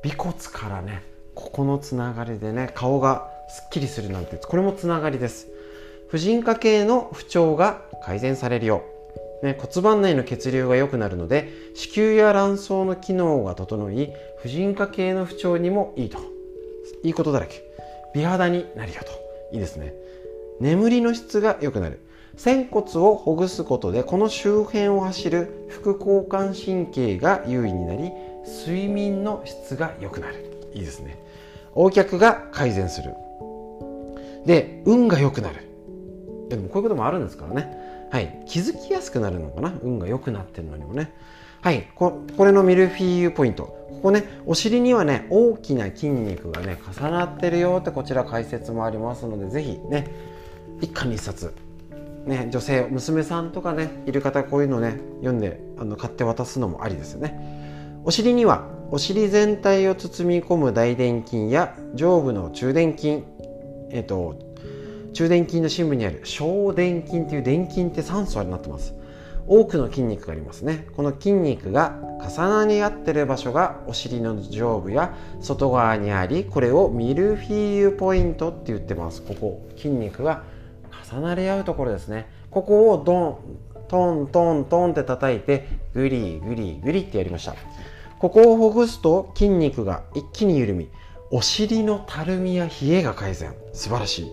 尾骨からね、ここのつながりでね、顔がすっきりするなんて、これもつながりです。婦人科系の不調が改善されるよ、ね、骨盤内の血流が良くなるので子宮や卵巣の機能が整い、婦人科系の不調にもいいと、いいことだらけ。美肌になるよと、いいですね。眠りの質が良くなる、仙骨をほぐすことでこの周辺を走る副交感神経が優位になり、睡眠の質が良くなる、いいですね。横脚が改善する、で、運が良くなる。でもこういうこともあるんですからね、はい、気づきやすくなるのかな、運が良くなってるのにもね。はい、これのミルフィーユポイント、ここね、お尻にはね大きな筋肉がね重なってるよって、こちら解説もありますので、ぜひね一家に一冊ね、女性、娘さんとかねいる方、こういうのね読んで買って渡すのもありですよね。お尻にはお尻全体を包み込む大臀筋や上部の中臀筋、中臀筋の深部にある小臀筋という臀筋って3層になってます。多くの筋肉がありますね。この筋肉が重なり合ってる場所がお尻の上部や外側にあり、これをミルフィーユポイントって言ってます。ここ、筋肉が重なり合うところですね。ここをドントントントンって叩いて、グリグリグリってやりました。ここをほぐすと筋肉が一気に緩み、お尻のたるみや冷えが改善、素晴らし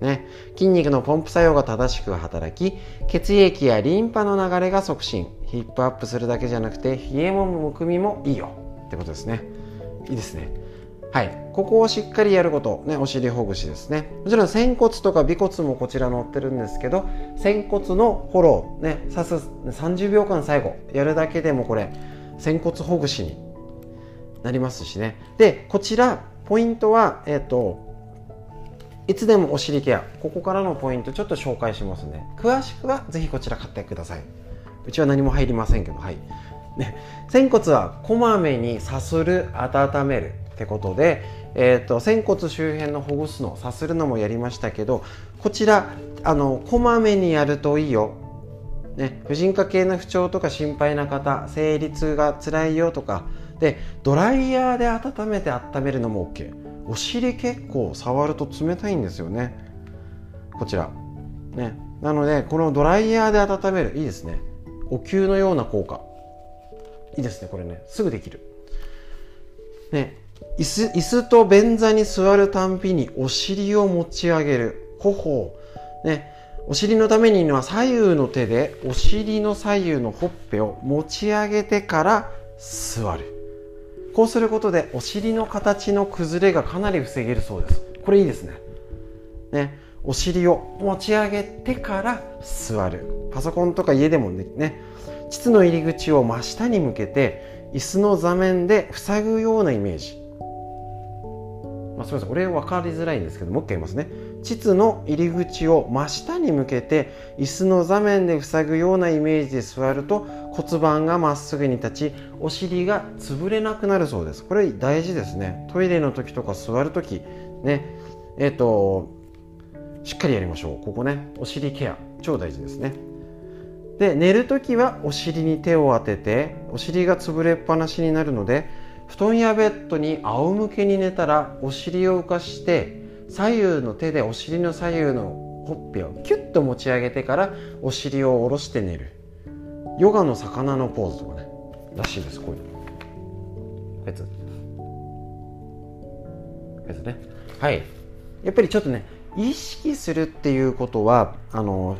い、ね、筋肉のポンプ作用が正しく働き、血液やリンパの流れが促進、ヒップアップするだけじゃなくて冷えもむくみもいいよってことですね。いいですね。はい、ここをしっかりやること、ね、お尻ほぐしですね。もちろん仙骨とか尾骨もこちら載ってるんですけど、仙骨のフォロー、ね、刺す30秒間最後やるだけでもこれ仙骨ほぐしになりますしね。で、こちらポイントは、いつでもお尻ケア、ここからのポイントちょっと紹介しますね。詳しくはぜひこちら買ってください。うちは何も入りませんけど、はいね、仙骨はこまめにさする、温めるってことで、仙骨周辺のほぐすの、さするのもやりましたけど、こちらこまめにやるといいよね、婦人科系の不調とか心配な方、生理痛がつらいよとかで、ドライヤーで温めて温めるのも OK。 お尻結構触ると冷たいんですよね、こちらね。なのでこのドライヤーで温める、いいですね。お灸のような効果、いいですね。これね、すぐできるね。椅子と便座に座るたんびにお尻を持ち上げる、頬ね。お尻のためには左右の手でお尻の左右のほっぺを持ち上げてから座る。こうすることでお尻の形の崩れがかなり防げるそうです。これいいですね。お尻を持ち上げてから座る。パソコンとか家でもね、膣の入り口を真下に向けて椅子の座面で塞ぐようなイメージ。すみません、これ分かりづらいんですけど、もう一回言いますね。膣の入り口を真下に向けて椅子の座面で塞ぐようなイメージで座ると骨盤がまっすぐに立ち、お尻が潰れなくなるそうです。これ大事ですね。トイレの時とか座る時ね、しっかりやりましょう。ここね、お尻ケア超大事ですね。で、寝る時はお尻に手を当てて、お尻が潰れっぱなしになるので布団やベッドに仰向けに寝たらお尻を浮かして左右の手でお尻の左右のほっぺをキュッと持ち上げてからお尻を下ろして寝る。ヨガの魚のポーズとかね、らしいです。こういうの別ね。はい、やっぱりちょっとね、意識するっていうことはま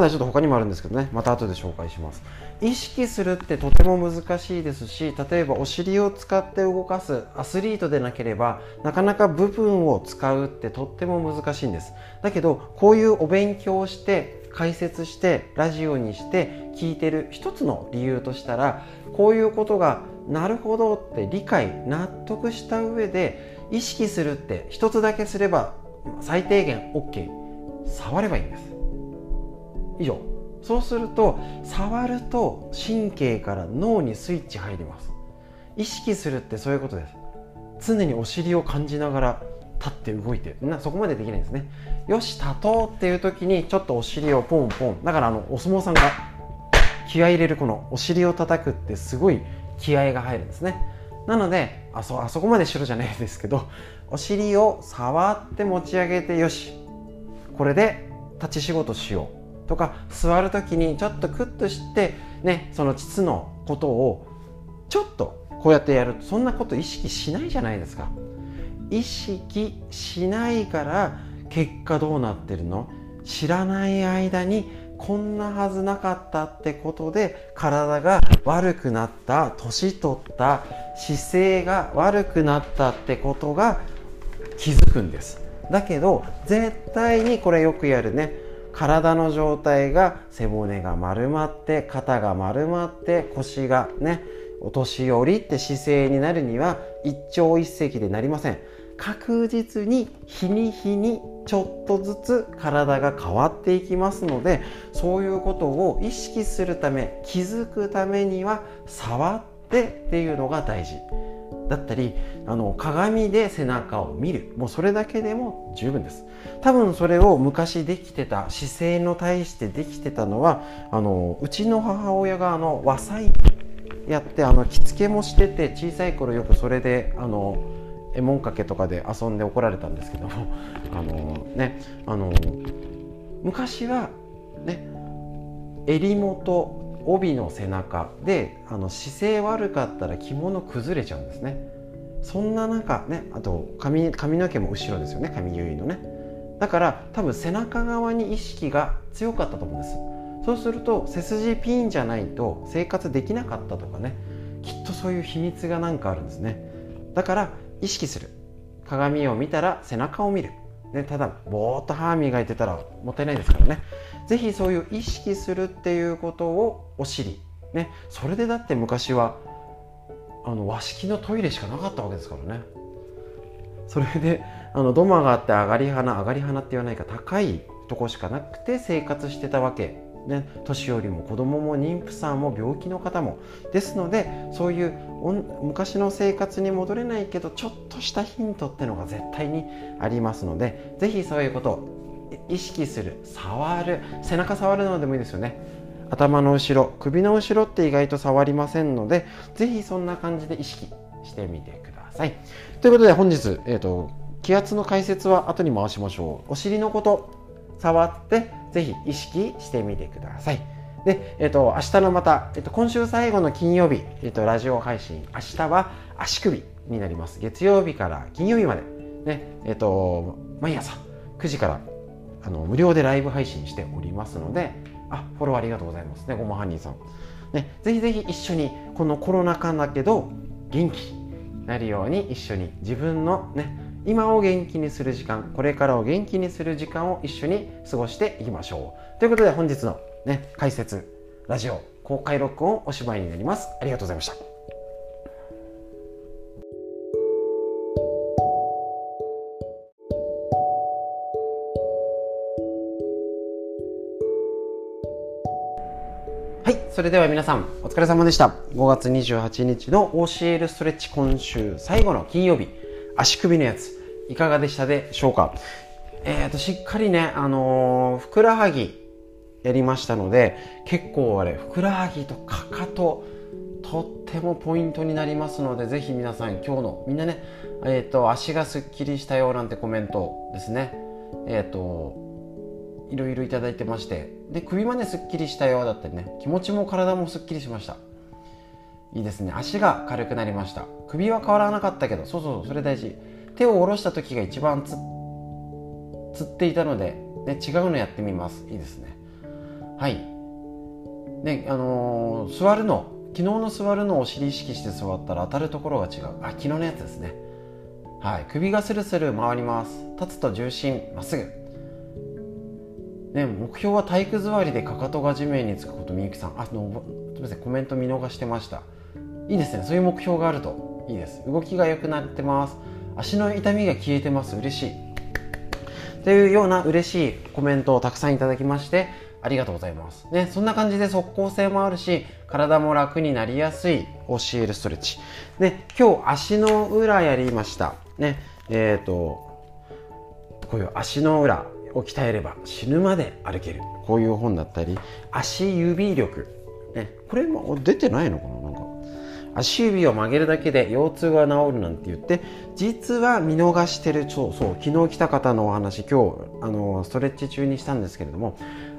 だちょっと他にもあるんですけどね、また後で紹介します。意識するってとても難しいですし、例えばお尻を使って動かすアスリートでなければなかなか部分を使うってとっても難しいんです。だけどこういうお勉強をして解説してラジオにして聞いてる一つの理由としたら、こういうことがなるほどって理解納得した上で意識するって一つだけすれば最低限 OK、 触ればいいんです。以上。そうすると触ると神経から脳にスイッチ入ります。意識するってそういうことです。常にお尻を感じながら立って動いて、そこまでできないんですね。よし立とうっていう時にちょっとお尻をポンポン、だからお相撲さんが気合い入れる、このお尻を叩くってすごい気合いが入るんですね。なのであそこまでしろじゃないですけど、お尻を触って持ち上げて、よしこれで立ち仕事しようとか、座る時にちょっとクッとしてね、その膣のことをちょっとこうやってやると、そんなこと意識しないじゃないですか。意識しないから結果どうなってるの？知らない間にこんなはずなかったってことで体が悪くなった、年取った、姿勢が悪くなったってことが気づくんです。だけど絶対にこれよくやるね、体の状態が背骨が丸まって肩が丸まって腰がね、お年寄りって姿勢になるには一朝一夕でなりません。確実に日に日にちょっとずつ体が変わっていきますので、そういうことを意識するため、気づくためには触ってっていうのが大事だったり、鏡で背中を見る、もうそれだけでも十分です。多分それを昔できてた、姿勢の対してできてたのはうちの母親が和裁やって、着付けもしてて、小さい頃よくそれで絵文掛けとかで遊んで怒られたんですけども、昔はね、襟元帯の背中で姿勢悪かったら着物崩れちゃうんですね。そんな中ね、あと 髪の毛も後ろですよね、髪結いのね。だから多分背中側に意識が強かったと思うんです。そうすると背筋ピンじゃないと生活できなかったとかね、きっとそういう秘密がなんかあるんですね。だから意識する、鏡を見たら背中を見る、ただぼーっと歯磨いてたらもったいないですからね。ぜひそういう意識するっていうことをお尻ね、それでだって昔は和式のトイレしかなかったわけですからね。それで土間があって、上がり花って言わないか、高いとこしかなくて生活してたわけね。年寄りも子供も妊婦さんも病気の方もですので、そういう昔の生活に戻れないけどちょっとしたヒントってのが絶対にありますので、ぜひそういうことを意識する、触る、背中触るのでもいいですよね。頭の後ろ、首の後ろって意外と触りませんので、ぜひそんな感じで意識してみてください。ということで本日、気圧の解説は後に回しましょう。お尻のこと触ってぜひ意識してみてください。で、明日のまた、今週最後の金曜日、ラジオ配信、明日は足首になります。月曜日から金曜日まで、ね、毎朝9時から無料でライブ配信しておりますので、あ、フォローありがとうございますね、ごまはんにんさん、ね、ぜひぜひ一緒にこのコロナ禍だけど元気になるように一緒に自分のね、今を元気にする時間、これからを元気にする時間を一緒に過ごしていきましょうということで、本日の、ね、解説ラジオ公開録音おしまいになります。ありがとうございました。はい、それでは皆さんお疲れ様でした。5月28日の OCL ストレッチ、今週最後の金曜日、足首のやついかがでしたでしょうか。しっかりね、ふくらはぎやりましたので、結構ふくらはぎとかかととってもポイントになりますので、ぜひ皆さん今日のみんなね、足がすっきりしたよなんてコメントですね、いろいろいただいてまして、で首まですっきりしたよだってね、気持ちも体もすっきりしました。いいですね、足が軽くなりました。首は変わらなかったけど、そうそれ大事。手を下ろした時が一番つっていたので、ね、違うのやってみます。いいですね。はい。ね、座るの、昨日の座るのをお尻意識して座ったら当たるところが違う。あ、昨日のやつですね。はい。首がスルスル回ります。立つと重心まっすぐ。ね、目標は体育座りでかかとが地面につくこと。みゆきさん、あ、すみません、コメント見逃してました。いいですね、そういう目標があるといいです。動きが良くなってます。足の痛みが消えてます。嬉しいというような嬉しいコメントをたくさんいただきましてありがとうございます、ね、そんな感じで即効性もあるし、体も楽になりやすい OCL ストレッチ、ね、今日足の裏やりました、ね、こういう足の裏を鍛えれば死ぬまで歩ける、こういう本だったり、足指力、ね、これも出てないのかな、なんか足指を曲げるだけで腰痛が治るなんて言って、実は見逃してる。そう昨日来た方のお話、今日ストレッチ中にしたんですけれども、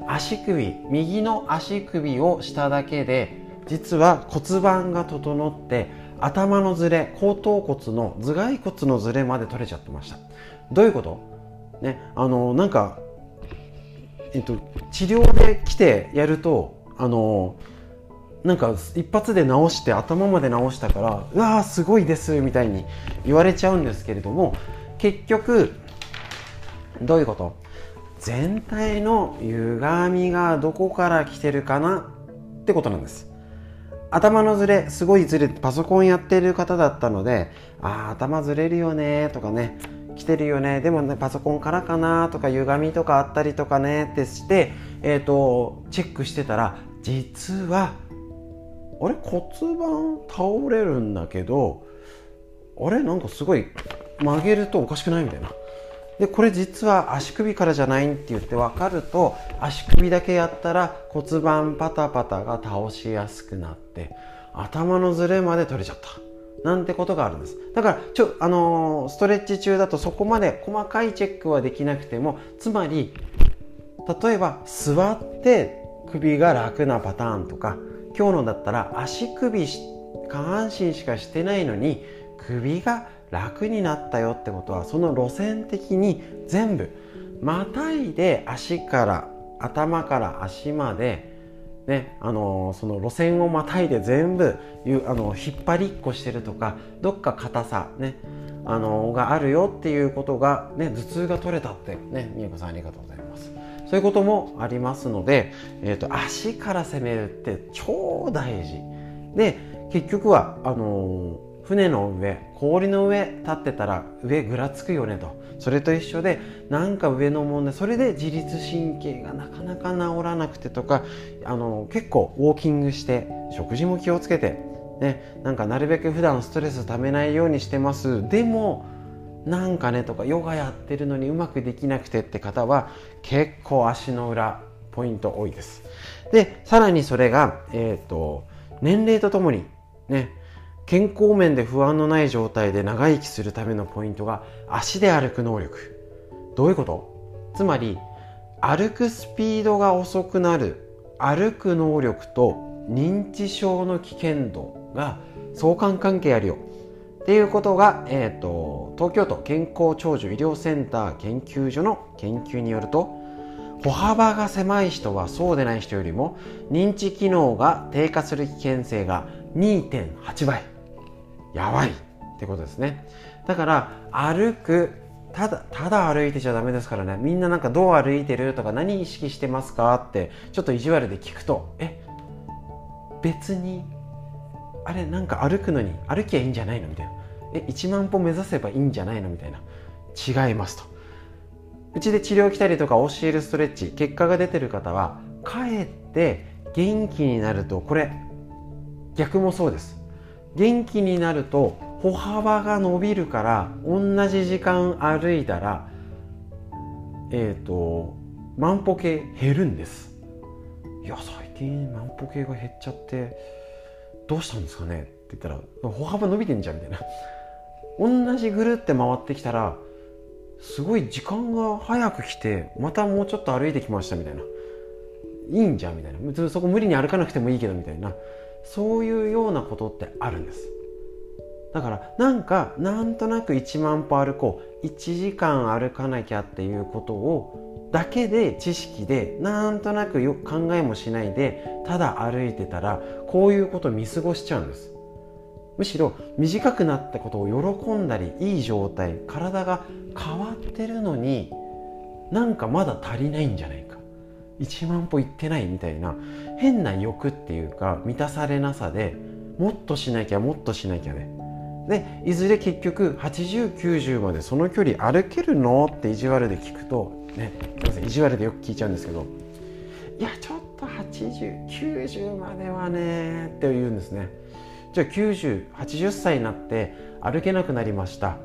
足首、右の足首をしただけで実は骨盤が整って、頭のずれ、後頭骨の頭蓋骨のずれまで取れちゃってました。どういうことね、なんか、治療で来てやると、なんか一発で治して頭まで治したから、うわーすごいですみたいに言われちゃうんですけれども、結局どういうこと、全体の歪みがどこから来てるかなってことなんです。頭のずれ、すごいずれ、パソコンやってる方だったので、あ、頭ずれるよねとかね、来てるよね、でもねパソコンからかなとか、歪みとかあったりとかねってして、チェックしてたら、実はあれ骨盤倒れるんだけど、あれなんかすごい曲げるとおかしくないみたいな、でこれ実は足首からじゃないって言って分かると、足首だけやったら骨盤パタパタが倒しやすくなって、頭のズレまで取れちゃったなんてことがあるんです。だからストレッチ中だとそこまで細かいチェックはできなくても、つまり例えば座って首が楽なパターンとか、今日のだったら足首、下半身しかしてないのに首が楽になったよってことは、その路線的に全部またいで足から頭から足までね、その路線をまたいで全部引っ張りっこしてるとか、どっか硬さ、ね、があるよっていうことが、ね、頭痛が取れたってね、みゆこさんありがとうございます。そういうこともありますので、足から攻めるって超大事で、結局は船の上、氷の上立ってたら上ぐらつくよねと、それと一緒で、なんか上の問題、それで自律神経がなかなか治らなくてとか、結構ウォーキングして食事も気をつけて、ね、なんかなるべく普段ストレスためないようにしてます。でもなんかねとか、ヨガやってるのにうまくできなくてって方は、結構足の裏ポイント多いです。でさらにそれが、年齢とともにね、健康面で不安のない状態で長生きするためのポイントが、足で歩く能力。どういうこと？つまり歩くスピードが遅くなる、歩く能力と認知症の危険度が相関関係あるよっていうことが、東京都健康長寿医療センター研究所の研究によると、歩幅が狭い人はそうでない人よりも認知機能が低下する危険性が 2.8 倍やばいってことですね。だから歩く、ただ歩いてちゃダメですからね。みんななんかどう歩いてるとか何意識してますかってちょっと意地悪で聞くと、別にあれなんか歩くのに歩きゃいいんじゃないのみたいな、1万歩目指せばいいんじゃないのみたいな、違いますと。うちで治療来たりとか教えるストレッチ結果が出てる方はかえって元気になると、これ逆もそうです。元気になると歩幅が伸びるから、同じ時間歩いたら万歩計減るんです。いや最近万歩計が減っちゃってどうしたんですかねって言ったら、歩幅伸びてんじゃんみたいな。同じぐるって回ってきたらすごい時間が早く来て、またもうちょっと歩いてきましたみたいな、いいんじゃんみたいな、別にそこ無理に歩かなくてもいいけどみたいな、そういうようなことってあるんです。だからなんとなく1万歩歩こう、1時間歩かなきゃっていうことをだけで知識でなんとなくよく考えもしないでただ歩いてたら、こういうことを見過ごしちゃうんです。むしろ短くなったことを喜んだり、いい状態、体が変わってるのになんかまだ足りないんじゃないか、1万歩行ってないみたいな変な欲っていうか満たされなさで、もっとしなきゃもっとしなきゃで、いずれ結局80、90までその距離歩けるのって意地悪で聞くとね、すいません意地悪でよく聞いちゃうんですけど、いやちょっと80、90まではねって言うんですね。じゃあ90、80歳になって歩けなくなりました、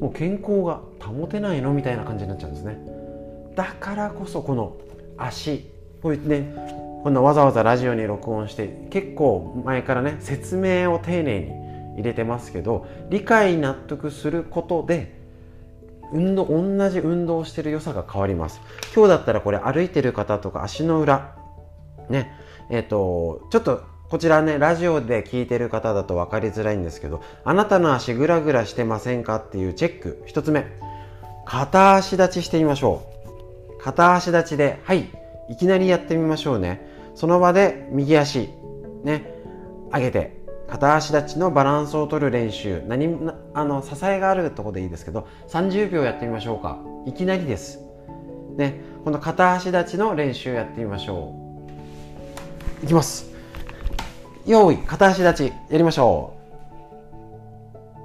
もう健康が保てないのみたいな感じになっちゃうんですね。だからこそこの足、こういうね、こんなわざわざラジオに録音して結構前からね説明を丁寧に入れてますけど、理解納得することで同じ運動をしてる良さが変わります。今日だったらこれ歩いてる方とか足の裏ね、ちょっとこちらねラジオで聞いてる方だと分かりづらいんですけど、あなたの足グラグラしてませんかっていうチェック、1つ目、片足立ちしてみましょう。片足立ちでいきなりやってみましょうね。その場で右足ね上げて片足立ちのバランスを取る練習、支えがあるところでいいですけど30秒やってみましょうか。いきなりですね、この片足立ちの練習やってみましょう。いきます、用意、片足立ちやりましょ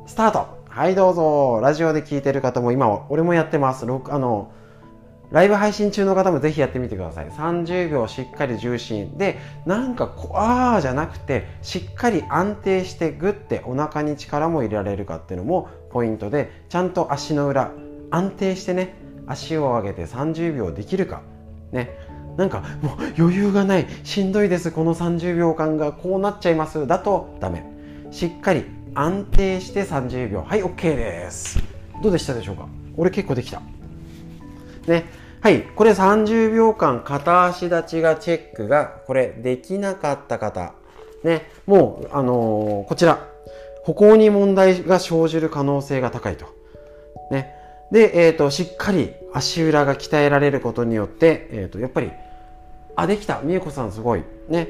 う。スタート。はいどうぞ。ラジオで聞いてる方も、今俺もやってます。ライブ配信中の方もぜひやってみてください。30秒しっかり重心で、なんかじゃなくてしっかり安定してグッてお腹に力も入れられるかっていうのもポイントで、ちゃんと足の裏安定してね、足を上げて30秒できるかね。なんかもう余裕がない、しんどいです、この30秒間がこうなっちゃいますだとダメ。しっかり安定して30秒。はい OK です。どうでしたでしょうか。俺結構できたね。これ30秒間片足立ちがチェックがこれできなかった方ね、もうこちら歩行に問題が生じる可能性が高いとね。で、しっかり足裏が鍛えられることによって、やっぱりできた、みゆこさんすごいね。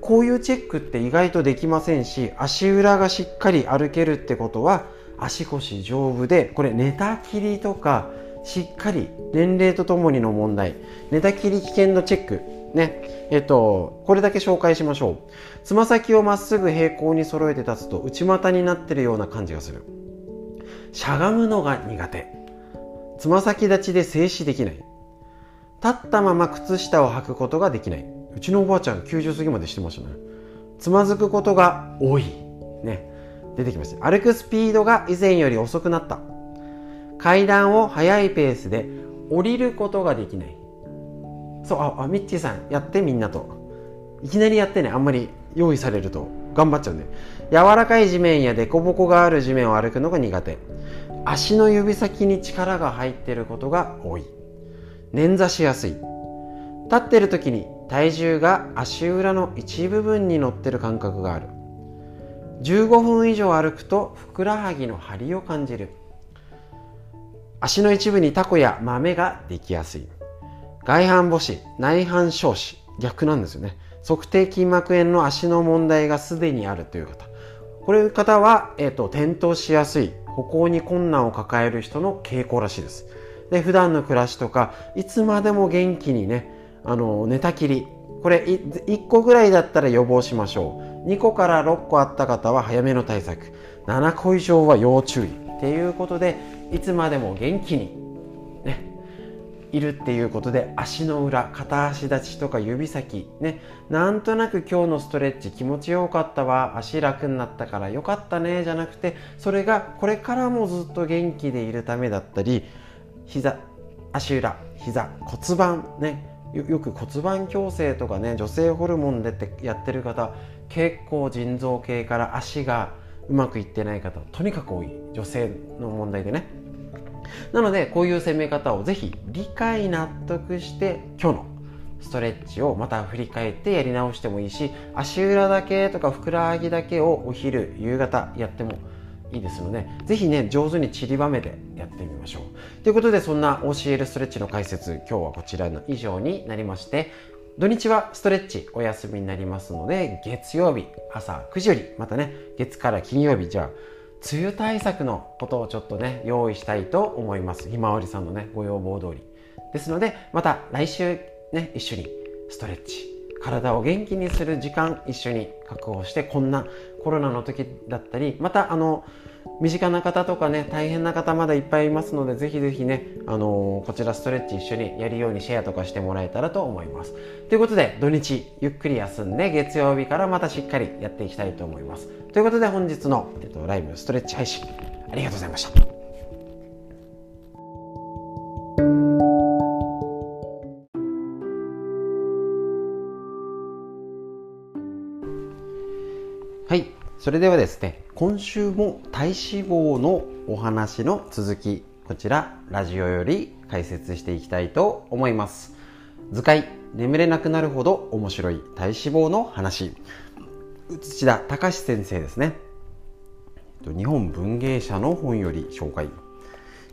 こういうチェックって意外とできませんし、足裏がしっかり歩けるってことは足腰丈夫で、これ寝たきりとかしっかり年齢とともにの問題、寝たきり危険度チェックね、これだけ紹介しましょう。つま先をまっすぐ平行に揃えて立つと内股になってるような感じがする。しゃがむのが苦手、つま先立ちで静止できない、立ったまま靴下を履くことができない。うちのおばあちゃん90過ぎまでしてましたね。つまずくことが多いね、出てきました。歩くスピードが以前より遅くなった、階段を速いペースで降りることができない。そう、ミッチーさんやって、みんなといきなりやってね、あんまり用意されると頑張っちゃうんで。柔らかい地面や凸凹がある地面を歩くのが苦手、足の指先に力が入っていることが多い。捻挫しやすい。立ってる時に体重が足裏の一部分に乗ってる感覚がある。15分以上歩くとふくらはぎの張りを感じる。足の一部にタコや豆ができやすい。外反母趾、内反小趾、逆なんですよね。足底筋膜炎の足の問題がすでにあるという方、これ方は、転倒しやすい、歩行に困難を抱える人の傾向らしいです。で、普段の暮らしとかいつまでも元気にね、寝たきり、これ1個ぐらいだったら予防しましょう。2個から6個あった方は早めの対策、7個以上は要注意っていうことで、いつまでも元気にねいるっていうことで、足の裏、片足立ちとか指先ね、なんとなく今日のストレッチ気持ちよかったわ、足楽になったからよかったねじゃなくて、それがこれからもずっと元気でいるためだったり、膝、足裏、膝、骨盤ね、よく骨盤矯正とかね、女性ホルモンでってやってる方、結構腎臓系から足がうまくいってない方とにかく多い、女性の問題でね。なのでこういう攻め方をぜひ理解納得して、今日のストレッチをまた振り返ってやり直してもいいし、足裏だけとかふくらはぎだけをお昼、夕方やってもいいですので、ぜひね上手に散りばめてやってみましょう。ということで、そんな OCL ストレッチの解説、今日はこちらの以上になりまして、土日はストレッチお休みになりますので、月曜日朝9時よりまたね、月から金曜日、じゃあ梅雨対策のことをちょっとね用意したいと思います。ひまわりさんのねご要望通りですので、また来週ね一緒にストレッチ、体を元気にする時間一緒に確保して、こんなコロナの時だったり、また身近な方とかね大変な方まだいっぱいいますので、ぜひぜひねこちらストレッチ一緒にやるようにシェアとかしてもらえたらと思います。ということで、土日ゆっくり休んで、月曜日からまたしっかりやっていきたいと思います。ということで、本日の、ライブストレッチ配信ありがとうございました。はい、それではですね、今週も体脂肪のお話の続き、こちらラジオより解説していきたいと思います。図解、眠れなくなるほど面白い体脂肪の話、土田隆先生ですね。日本文芸社の本より紹介。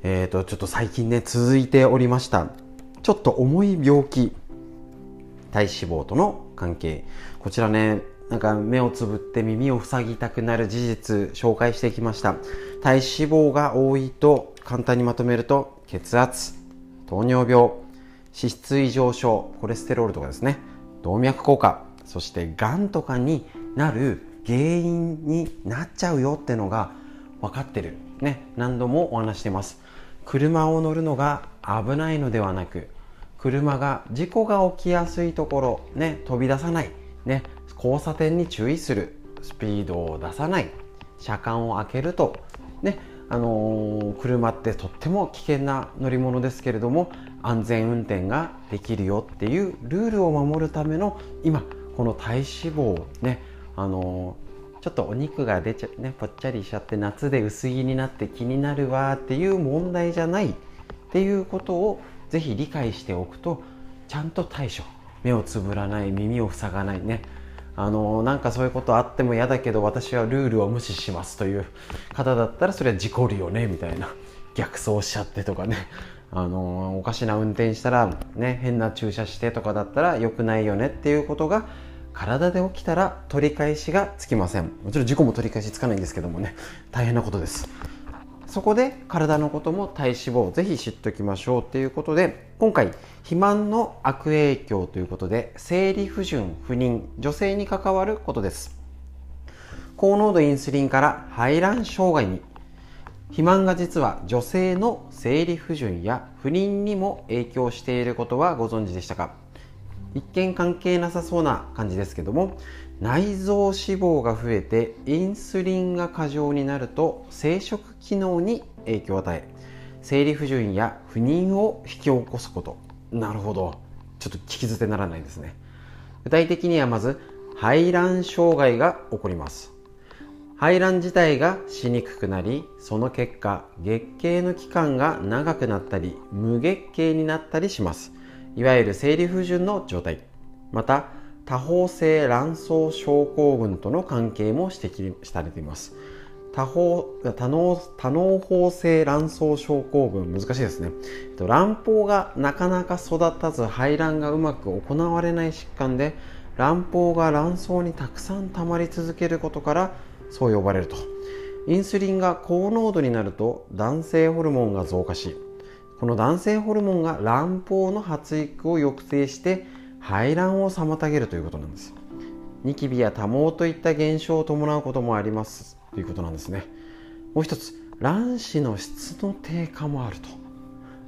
ちょっと最近ね続いておりましたちょっと重い病気、体脂肪との関係、こちらねなんか目をつぶって耳を塞ぎたくなる事実紹介してきました。体脂肪が多いと簡単にまとめると、血圧、糖尿病、脂質異常症、コレステロールとかですね、動脈硬化、そしてがんとかになる原因になっちゃうよってのが分かってるね、何度もお話してます。車を乗るのが危ないのではなく、車が事故が起きやすいところね、飛び出さないね、交差点に注意する、スピードを出さない、車間を開けると、ね、車ってとっても危険な乗り物ですけれども、安全運転ができるよっていうルールを守るための、今この体脂肪ね、ちょっとお肉が出ちゃね、ぽっちゃりしちゃって夏で薄着になって気になるわっていう問題じゃないっていうことをぜひ理解しておくと、ちゃんと対処、目をつぶらない、耳を塞がないね、なんかそういうことあっても嫌だけど私はルールを無視しますという方だったら、それは事故るよねみたいな、逆走しちゃってとかね、おかしな運転したら、ね、変な駐車してとかだったら良くないよねっていうことが体で起きたら取り返しがつきません。もちろん事故も取り返しつかないんですけどもね、大変なことです。そこで体のことも体脂肪をぜひ知っておきましょうということで、今回肥満の悪影響ということで、生理不順、不妊、女性に関わることです。高濃度インスリンから排卵障害に。肥満が実は女性の生理不順や不妊にも影響していることはご存知でしたか。一見関係なさそうな感じですけども、内臓脂肪が増えてインスリンが過剰になると生殖機能に影響を与え、生理不順や不妊を引き起こすこと。なるほど、ちょっと聞き捨てならないですね。具体的にはまず排卵障害が起こります。排卵自体がしにくくなり、その結果月経の期間が長くなったり無月経になったりします。いわゆる生理不順の状態。また多胞性卵巣症候群との関係も指摘されています。多嚢胞性卵巣症候群、難しいですね。卵胞がなかなか育たず排卵がうまく行われない疾患で、卵胞が卵巣にたくさん溜まり続けることからそう呼ばれると。インスリンが高濃度になると男性ホルモンが増加し、この男性ホルモンが卵胞の発育を抑制して排卵を妨げるということなんです。ニキビや多毛といった現象を伴うこともありますということなんですね。もう一つ、卵子の質の低下もあると。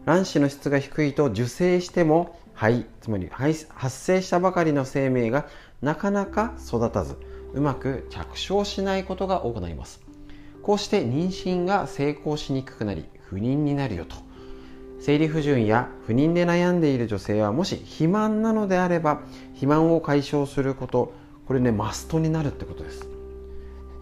卵子の質が低いと受精しても肺、つまり発生したばかりの生命がなかなか育たず、うまく着床しないことが多くなります。こうして妊娠が成功しにくくなり不妊になるよと。生理不順や不妊で悩んでいる女性は、もし肥満なのであれば肥満を解消すること、これねマストになるってことです。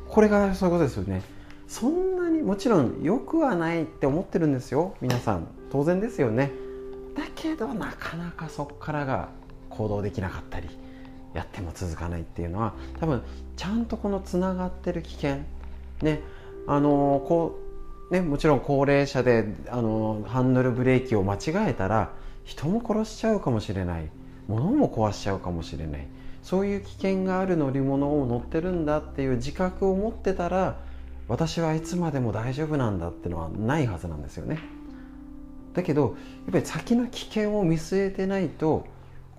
これがそういうことですよね。そんなにもちろん良くはないって思ってるんですよ、皆さん。当然ですよね。だけどなかなかそこからが行動できなかったり、やっても続かないっていうのは、多分ちゃんとこのつながってる危険ね、もちろん高齢者でハンドルブレーキを間違えたら人も殺しちゃうかもしれない、物も壊しちゃうかもしれない、そういう危険がある乗り物を乗ってるんだっていう自覚を持ってたら、私はいつまでも大丈夫なんだってのはないはずなんですよね。だけどやっぱり先の危険を見据えてないと、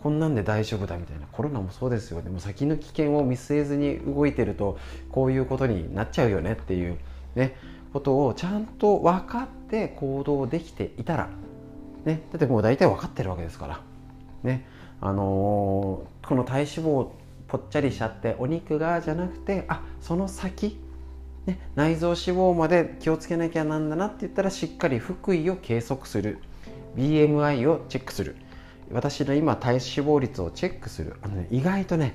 こんなんで大丈夫だみたいな、コロナもそうですよね。もう先の危険を見据えずに動いてるとこういうことになっちゃうよねっていうね、ことをちゃんと分かって行動できていたら、ね、だってもう大体分かってるわけですからね。この体脂肪ぽっちゃりしちゃってお肉がじゃなくて、あ、その先、ね、内臓脂肪まで気をつけなきゃなんだなって言ったら、しっかり腹囲を計測する、 BMI をチェックする、私の今体脂肪率をチェックする。意外とね、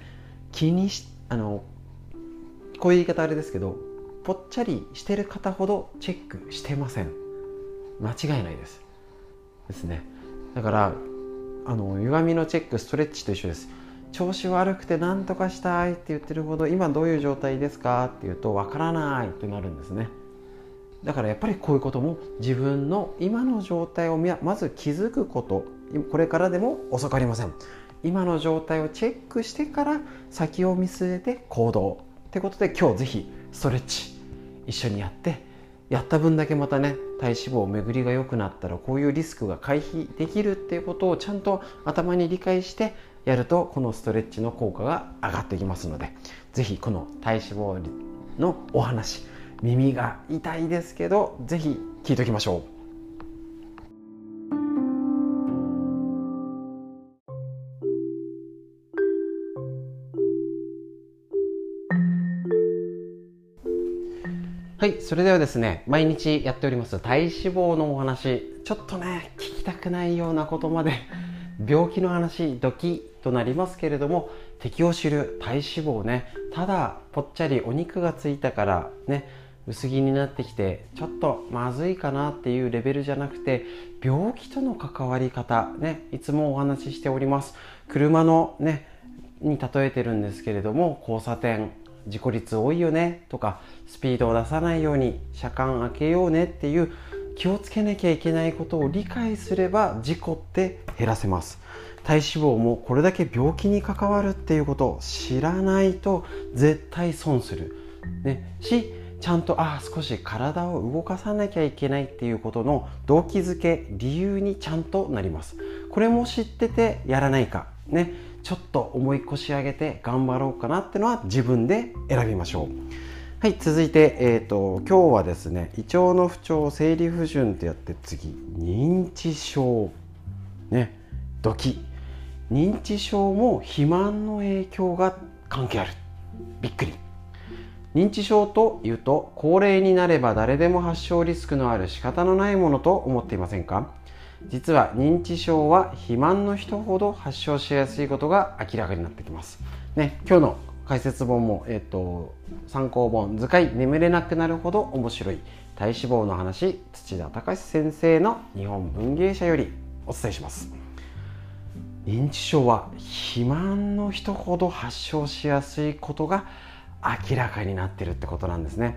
こういう言い方あれですけど、ぽっちゃりしてる方ほどチェックしてません。間違いないですね。だから歪みのチェック、ストレッチと一緒です。調子悪くて何とかしたいって言ってるほど、今どういう状態ですかって言うとわからないとなるんですね。だからやっぱりこういうことも、自分の今の状態をまず気づくこと、これからでも遅くありません。今の状態をチェックしてから先を見据えて行動ってことで、今日ぜひストレッチ一緒にやって、やった分だけまたね、体脂肪巡りが良くなったらこういうリスクが回避できるっていうことをちゃんと頭に理解してやると、このストレッチの効果が上がってきますので、ぜひこの体脂肪のお話、耳が痛いですけどぜひ聞いておきましょう。はい、それではですね、毎日やっております体脂肪のお話、ちょっとね聞きたくないようなことまで病気の話、ドキッとなりますけれども、敵を知る体脂肪ね、ただぽっちゃりお肉がついたからね、薄着になってきてちょっとまずいかなっていうレベルじゃなくて、病気との関わり方ね、いつもお話ししております。車のねに例えてるんですけれども、交差点事故率多いよねとか、スピードを出さないように車間空けようねっていう、気をつけなきゃいけないことを理解すれば事故って減らせます。体脂肪もこれだけ病気に関わるっていうことを知らないと絶対損する、ね、しちゃんと少し体を動かさなきゃいけないっていうことの動機づけ、理由にちゃんとなります。これも知っててやらないかね、ちょっと重い腰上げて頑張ろうかなってのは自分で選びましょう。はい、続いて、今日はですね、胃腸の不調、生理不順ってやって、次認知症ね、ドキ。認知症も肥満の影響が関係ある、びっくり。認知症というと、高齢になれば誰でも発症リスクのある仕方のないものと思っていませんか？実は認知症は肥満の人ほど発症しやすいことが明らかになってきます、ね、今日の解説本も、参考本「図解眠れなくなるほど面白い体脂肪の話」土田隆先生の日本文芸社よりお伝えします。認知症は肥満の人ほど発症しやすいことが明らかになってるってことなんですね。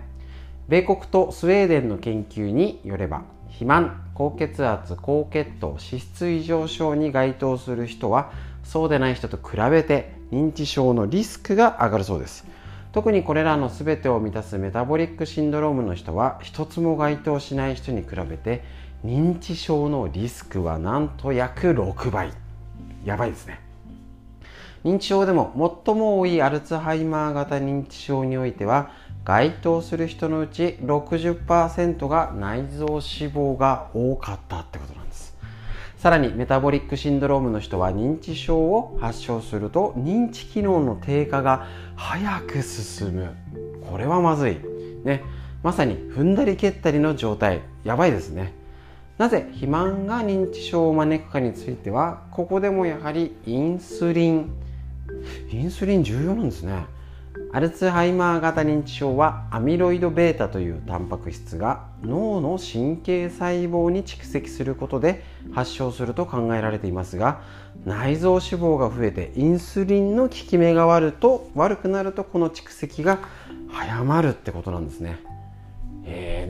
米国とスウェーデンの研究によれば、肥満、高血圧、高血糖、脂質異常症に該当する人はそうでない人と比べて認知症のリスクが上がるそうです。特にこれらの全てを満たすメタボリックシンドロームの人は一つも該当しない人に比べて認知症のリスクはなんと約6倍。やばいですね。認知症でも最も多いアルツハイマー型認知症においては、該当する人のうち 60% が内臓脂肪が多かったってことなんです。さらにメタボリックシンドロームの人は認知症を発症すると認知機能の低下が早く進む。これはまずいね。まさに踏んだり蹴ったりの状態、やばいですね。なぜ肥満が認知症を招くかについては、ここでもやはりインスリン重要なんですね。アルツハイマー型認知症はアミロイド β というタンパク質が脳の神経細胞に蓄積することで発症すると考えられていますが、内臓脂肪が増えてインスリンの効き目が悪くなるとこの蓄積が早まるってことなんですね。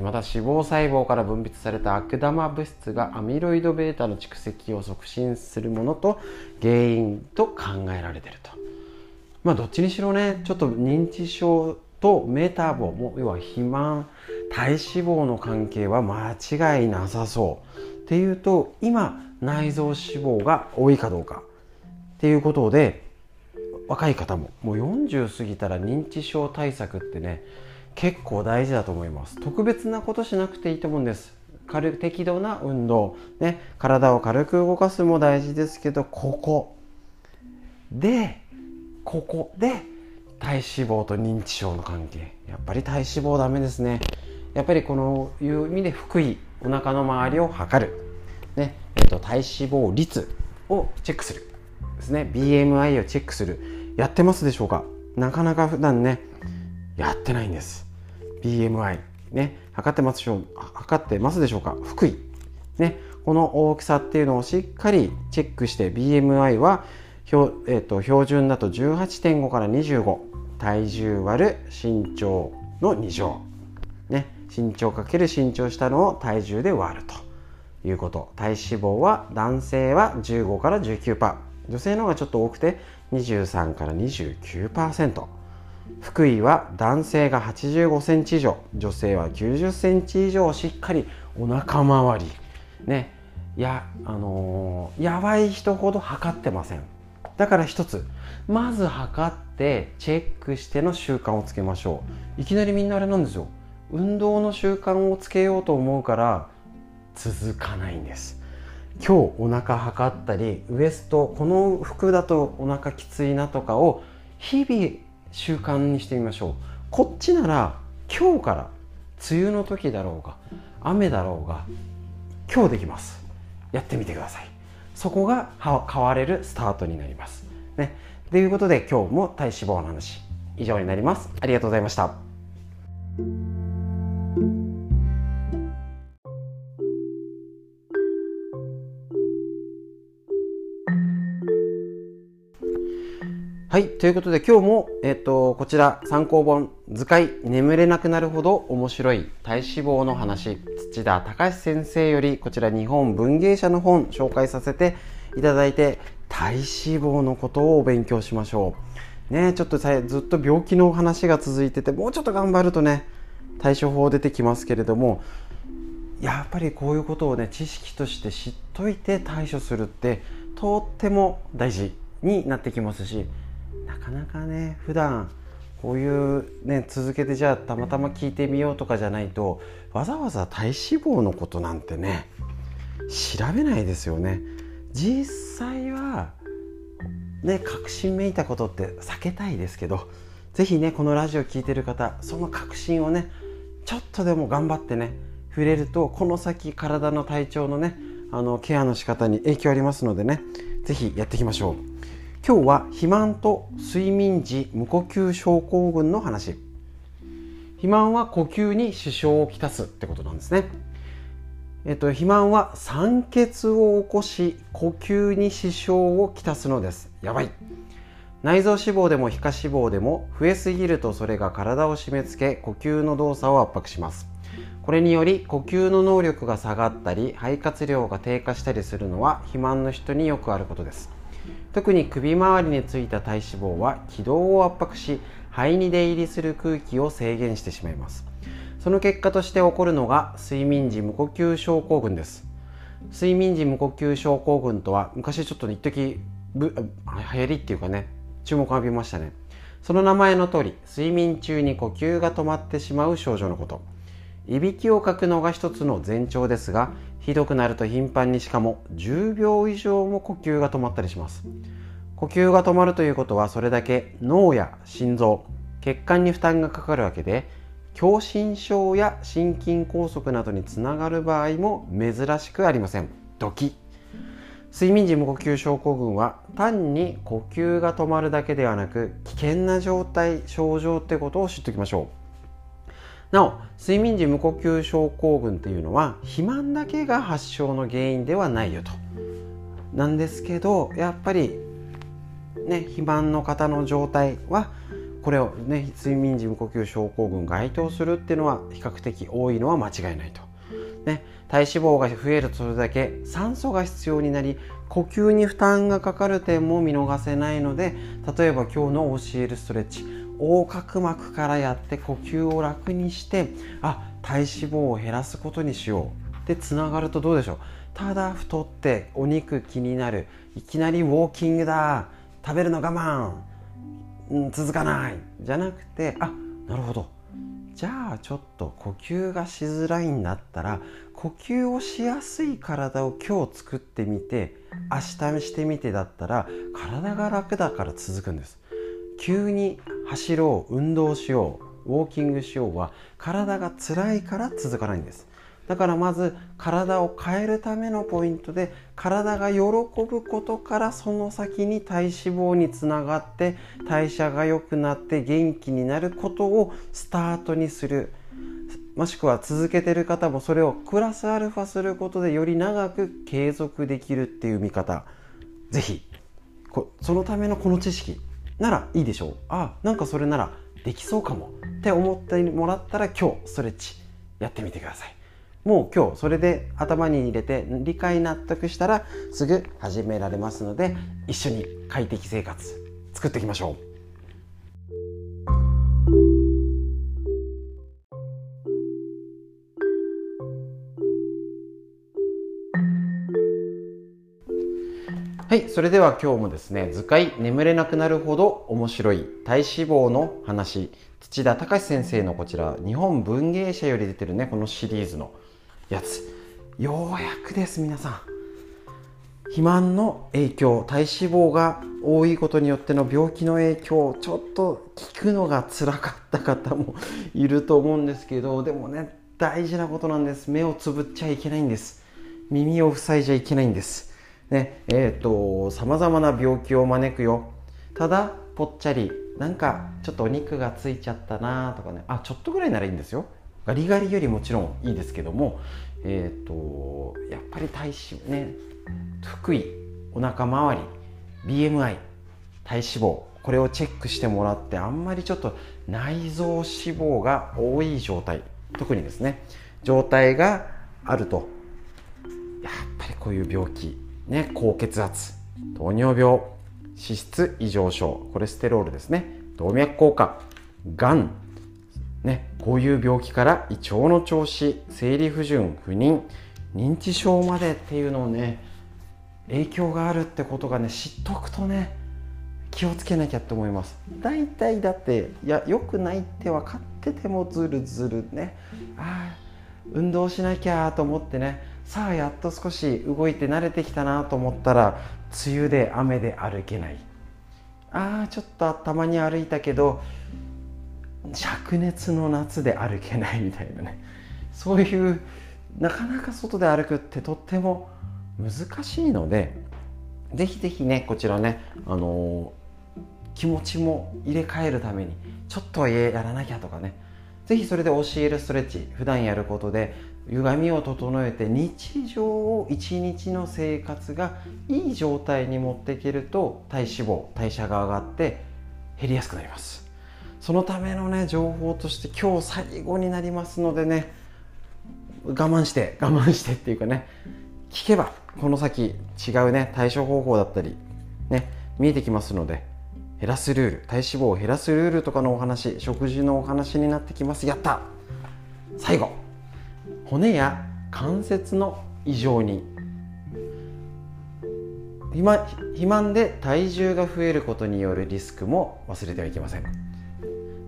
また脂肪細胞から分泌された悪玉物質がアミロイド β の蓄積を促進するものと原因と考えられていると。まあどっちにしろね、ちょっと認知症とメタボ、も要は肥満、体脂肪の関係は間違いなさそうっていうと、今内臓脂肪が多いかどうかっていうことで、若い方ももう40過ぎたら認知症対策ってね、結構大事だと思います。特別なことしなくていいと思うんです。適度な運動、ね、体を軽く動かすも大事ですけど、ここで体脂肪と認知症の関係、やっぱり体脂肪ダメですね。やっぱりこのいう意味で腹囲、お腹の周りを測る、ね、体脂肪率をチェックするですね。 BMI をチェックする、やってますでしょうか。なかなか普段ねやってないんです。 BMI ね、測ってますでしょうか。腹囲ね、この大きさっていうのをしっかりチェックして、 BMI は標準だと 18.5 から25、体重割る身長の2乗、ね、身長かける身長したのを体重で割るということ。体脂肪は男性は15から 19%、 女性の方がちょっと多くて23から 29%。 腹囲は男性が85センチ以上、女性は90センチ以上、しっかりお腹周りね、やばい人ほど測ってません。だから一つ、まず測ってチェックしての習慣をつけましょう。いきなりみんなあれなんですよ、運動の習慣をつけようと思うから続かないんです。今日お腹測ったり、ウエスト、この服だとお腹きついなとかを日々習慣にしてみましょう。こっちなら今日から、梅雨の時だろうが雨だろうが今日できます。やってみてください。そこが変われるスタートになりますね。ということで、今日も体脂肪の話以上になります。ありがとうございました。はい、ということで今日も、こちら参考本図解眠れなくなるほど面白い体脂肪の話、土田隆先生より、こちら日本文芸社の本紹介させていただいて、体脂肪のことをお勉強しましょうね。ちょっとずっと病気の話が続いてて、もうちょっと頑張るとね対処法出てきますけれども、やっぱりこういうことをね、知識として知っといて対処するってとっても大事になってきますし、なかなかね普段こういうね続けて、じゃあたまたま聞いてみようとかじゃないと、わざわざ体脂肪のことなんてね調べないですよね。実際はね、確信めいたことって避けたいですけど、ぜひねこのラジオ聞いてる方、その確信をねちょっとでも頑張ってね触れると、この先体の体調のねケアの仕方に影響ありますのでね、ぜひやっていきましょう。今日は肥満と睡眠時無呼吸症候群の話。肥満は呼吸に支障をきたすってことなんですね。肥満は酸欠を起こし呼吸に支障をきたすのです。やばい。内臓脂肪でも皮下脂肪でも増えすぎると、それが体を締め付け呼吸の動作を圧迫します。これにより呼吸の能力が下がったり肺活量が低下したりするのは肥満の人によくあることです。特に首周りについた体脂肪は気道を圧迫し、肺に出入りする空気を制限してしまいます。その結果として起こるのが睡眠時無呼吸症候群です。睡眠時無呼吸症候群とは昔ちょっと一時流行りっていうかね、注目を浴びましたね。その名前の通り、睡眠中に呼吸が止まってしまう症状のこと。いびきをかくのが一つの前兆ですが、ひどくなると頻繁に、しかも10秒以上も呼吸が止まったりします。呼吸が止まるということは、それだけ脳や心臓、血管に負担がかかるわけで、狭心症や心筋梗塞などにつながる場合も珍しくありません。ドキッ。睡眠時無呼吸症候群は単に呼吸が止まるだけではなく、危険な状態、症状ってことを知っておきましょう。なお、睡眠時無呼吸症候群というのは肥満だけが発症の原因ではないよと。なんですけど、やっぱりね、肥満の方の状態はこれをね、睡眠時無呼吸症候群該当するっていうのは比較的多いのは間違いないと。ね、体脂肪が増えるとそれだけ酸素が必要になり、呼吸に負担がかかる点も見逃せないので、例えば今日のoclストレッチ、横隔膜からやって呼吸を楽にして、あ、体脂肪を減らすことにしようでつながるとどうでしょう。ただ太ってお肉気になる、いきなりウォーキングだ、食べるの我慢、続かないじゃなくて、あ、なるほど、じゃあちょっと呼吸がしづらいんだったら呼吸をしやすい体を今日作ってみて明日してみてだったら体が楽だから続くんです。急に走ろう、運動しよう、ウォーキングしようは体が辛いから続かないんです。だからまず体を変えるためのポイントで、体が喜ぶことから、その先に体脂肪につながって代謝が良くなって元気になることをスタートにする、もしくは続けてる方もそれをプラスアルファすることでより長く継続できるっていう見方、ぜひそのためのこの知識ならいいでしょう。あ、なんかそれならできそうかもって思ってもらったら、今日ストレッチやってみてください。もう今日それで頭に入れて理解納得したらすぐ始められますので、一緒に快適生活作っていきましょう。はい、それでは今日もですね、図解眠れなくなるほど面白い体脂肪の話、土田隆先生のこちら日本文芸社より出てるね、このシリーズのやつ、ようやくです。皆さん、肥満の影響、体脂肪が多いことによっての病気の影響、ちょっと聞くのが辛かった方もいると思うんですけど、でもね、大事なことなんです。目をつぶっちゃいけないんです。耳を塞いじゃいけないんですね。さまざまな病気を招くよ。ただぽっちゃり、なんかちょっとお肉がついちゃったなとかね、あ、ちょっとぐらいならいいんですよ。ガリガリよりもちろんいいですけども、やっぱり体脂ね、腹囲、お腹周り、 BMI、 体脂肪、これをチェックしてもらって、あんまりちょっと内臓脂肪が多い状態、特にですね、状態があると、やっぱりこういう病気ね、高血圧、糖尿病、脂質異常症、コレステロールですね、動脈硬化、がん、ね、こういう病気から胃腸の調子、生理不順、不妊、認知症までっていうのをね、影響があるってことがね、知っとくとね、気をつけなきゃって思います。大体だって、いや、良くないって分かっててもずるずるね、ああ運動しなきゃと思ってね、さあやっと少し動いて慣れてきたなと思ったら、梅雨で雨で歩けない、ああちょっとたまに歩いたけど灼熱の夏で歩けないみたいなね、そういうなかなか外で歩くってとっても難しいので、ぜひぜひね、こちらね、気持ちも入れ替えるためにちょっとやらなきゃとかね、ぜひそれで ocl ストレッチ普段やることで歪みを整えて、日常を一日の生活がいい状態に持っていけると、体脂肪代謝が上がって減りやすくなります。そのためのね、情報として今日最後になりますのでね、我慢してっていうかね、聞けばこの先違うね対処方法だったりね、見えてきますので、減らすルール、体脂肪を減らすルールとかのお話、食事のお話になってきます。やった。最後、骨や関節の異常に、肥満で体重が増えることによるリスクも忘れてはいけません。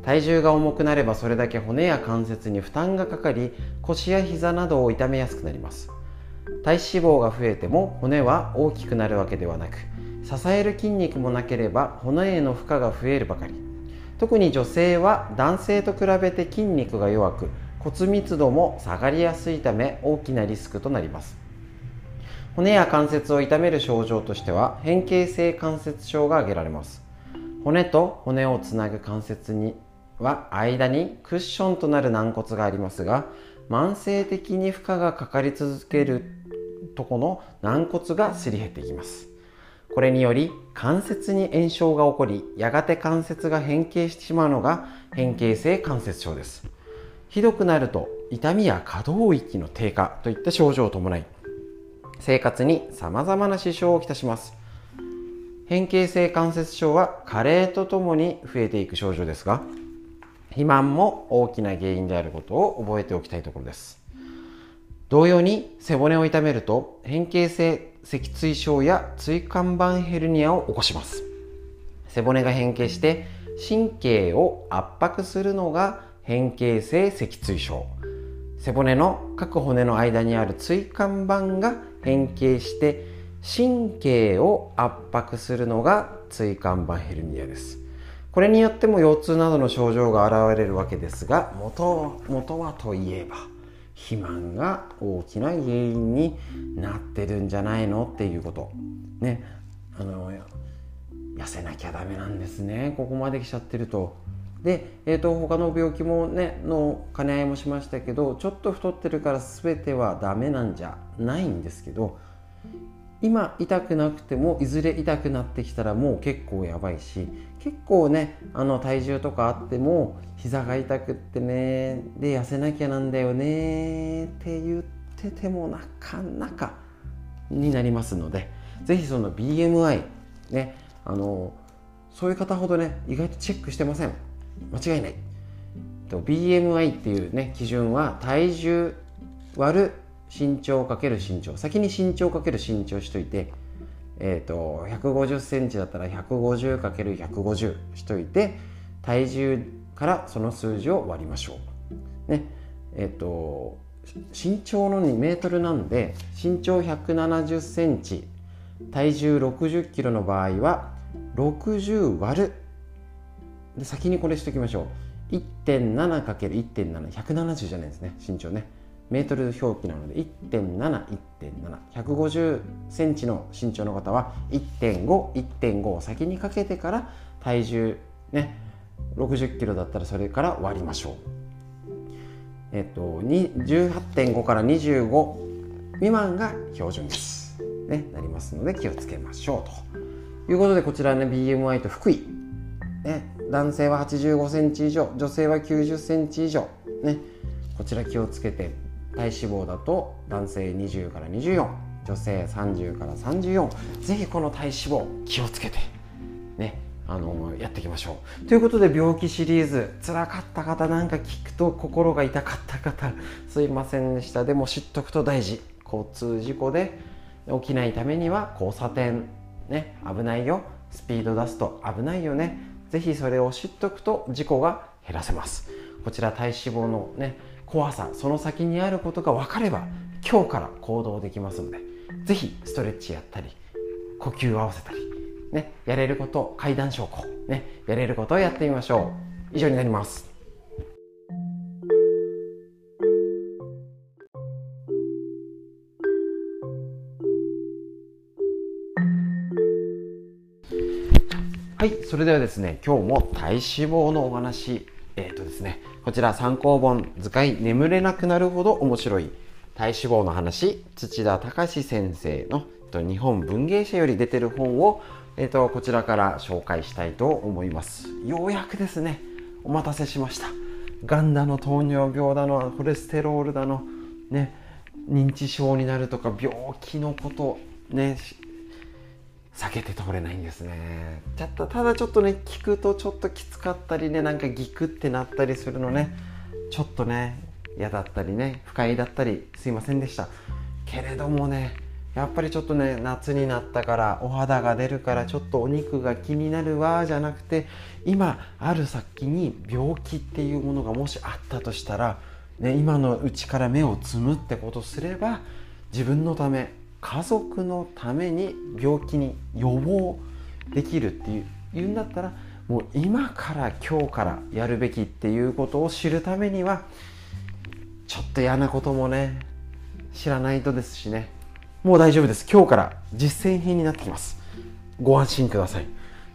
体重が重くなればそれだけ骨や関節に負担がかかり、腰や膝などを痛めやすくなります。体脂肪が増えても骨は大きくなるわけではなく、支える筋肉もなければ骨への負荷が増えるばかり。特に女性は男性と比べて筋肉が弱く、骨密度も下がりやすいため大きなリスクとなります。骨や関節を痛める症状としては、変形性関節症が挙げられます。骨と骨をつなぐ関節には間にクッションとなる軟骨がありますが、慢性的に負荷がかかり続けるとこの軟骨がすり減っていきます。これにより関節に炎症が起こり、やがて関節が変形してしまうのが変形性関節症です。ひどくなると痛みや可動域の低下といった症状を伴い、生活にさまざまな支障をきたします。変形性関節症は加齢とともに増えていく症状ですが、肥満も大きな原因であることを覚えておきたいところです。同様に背骨を痛めると変形性脊椎症や椎間板ヘルニアを起こします。背骨が変形して神経を圧迫するのが変形性脊椎症。背骨の各骨の間にある椎間板が変形して神経を圧迫するのが椎間板ヘルニアです。これによっても腰痛などの症状が現れるわけですが、元はといえば肥満が大きな原因になってるんじゃないのっていうことね。痩せなきゃダメなんですね、ここまで来ちゃってると。で、他の病気もねの兼ね合いもしましたけど、ちょっと太ってるから全てはダメなんじゃないんですけど、今痛くなくてもいずれ痛くなってきたらもう結構やばいし、結構ね体重とかあっても膝が痛くってね、で痩せなきゃなんだよねって言っててもなかなかになりますので、ぜひその BMI ね、そういう方ほどね意外とチェックしてません。間違いない。 BMI っていうね基準は、体重割る身長かける身長、先に身長かける身長しといて、150センチだったら150かける150しといて、体重からその数字を割りましょうね。身長の2メートルなんで、身長170センチ体重60キロの場合は60割るで、先にこれしときましょう。 1.7 かける 1.7、 170じゃないですね、身長ね、メートル表記なので 1.7、 1.7、 150センチの身長の方は 1.5、 1.5 を先にかけてから体重ね60キロだったらそれから割りましょう。18.5 から25未満が標準ですね、なりますので気をつけましょうということで、こちらね BMI と腹囲ね、男性は85センチ以上、女性は90センチ以上ね、こちら気をつけて、体脂肪だと男性20から24、女性30から34、ぜひこの体脂肪気をつけてね、やっていきましょうということで、病気シリーズ辛かった方、なんか聞くと心が痛かった方、すいませんでした。でも知っとくと大事、交通事故で起きないためには交差点ね危ないよ、スピード出すと危ないよね、ぜひそれを知っとくと事故が減らせます。こちら体脂肪のね怖さ、その先にあることが分かれば今日から行動できますので、ぜひストレッチやったり呼吸を合わせたり、ね、やれること、階段昇降、ね、やれることをやってみましょう。以上になります。はい、それではですね、今日も体脂肪のお話、ですね、こちら参考本「図解眠れなくなるほど面白い体脂肪の話」、土田隆先生の日本文芸社より出てる本を、こちらから紹介したいと思います。ようやくですね、お待たせしました。がんだの糖尿病だのコレステロールだのね、認知症になるとか病気のことね、避けて通れないんですね。ただちょっとね、聞くとちょっときつかったりね、なんかギクってなったりするのね、ちょっとね嫌だったりね、不快だったり、すいませんでしたけれどもね、やっぱりちょっとね、夏になったからお肌が出るからちょっとお肉が気になるわじゃなくて、今ある先に病気っていうものがもしあったとしたら、ね、今のうちから目をつむってことすれば、自分のため、家族のために病気に予防できるっていうんだったら、もう今から今日からやるべきっていうことを知るためには、ちょっと嫌なこともね知らないとですしね、もう大丈夫です。今日から実践品になってきます。ご安心ください。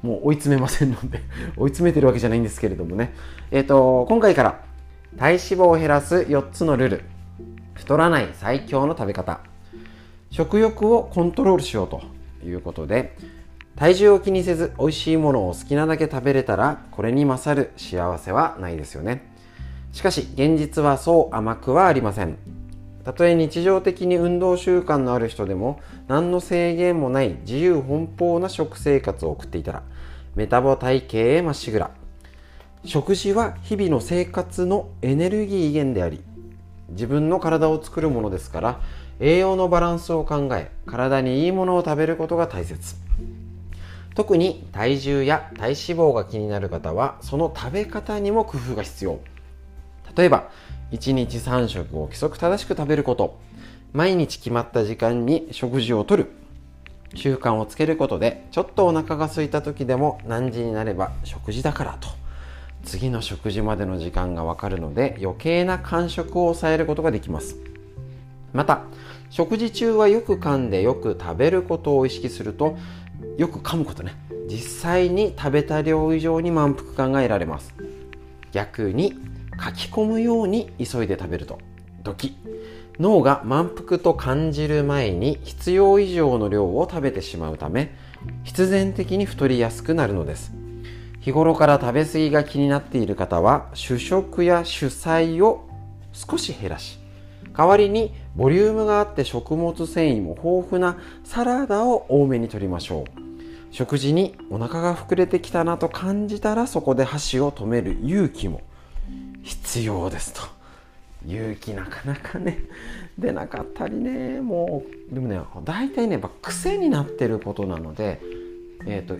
もう追い詰めませんので追い詰めてるわけじゃないんですけれどもね、今回から体脂肪を減らす4つのルール、太らない最強の食べ方、食欲をコントロールしようということで、体重を気にせず美味しいものを好きなだけ食べれたら、これに勝る幸せはないですよね。しかし現実はそう甘くはありません。たとえ日常的に運動習慣のある人でも、何の制限もない自由奔放な食生活を送っていたら、メタボ体系へまっしぐら。食事は日々の生活のエネルギー源であり、自分の体を作るものですから、栄養のバランスを考え、体にいいものを食べることが大切。特に体重や体脂肪が気になる方は、その食べ方にも工夫が必要。例えば1日3食を規則正しく食べること、毎日決まった時間に食事をとる習慣をつけることで、ちょっとお腹が空いた時でも何時になれば食事だからと、次の食事までの時間がわかるので、余計な間食を抑えることができます。また食事中はよく噛んでよく食べることを意識すると、よく噛むことね、実際に食べた量以上に満腹感が得られます。逆に書き込むように急いで食べるとドキッ、脳が満腹と感じる前に必要以上の量を食べてしまうため、必然的に太りやすくなるのです。日頃から食べ過ぎが気になっている方は、主食や主菜を少し減らし、代わりにボリュームがあって食物繊維も豊富なサラダを多めに摂りましょう。食事にお腹が膨れてきたなと感じたら、そこで箸を止める勇気も必要ですと。勇気なかなかね出なかったりね、もうでもね、大体ね、やっぱ癖になってることなので、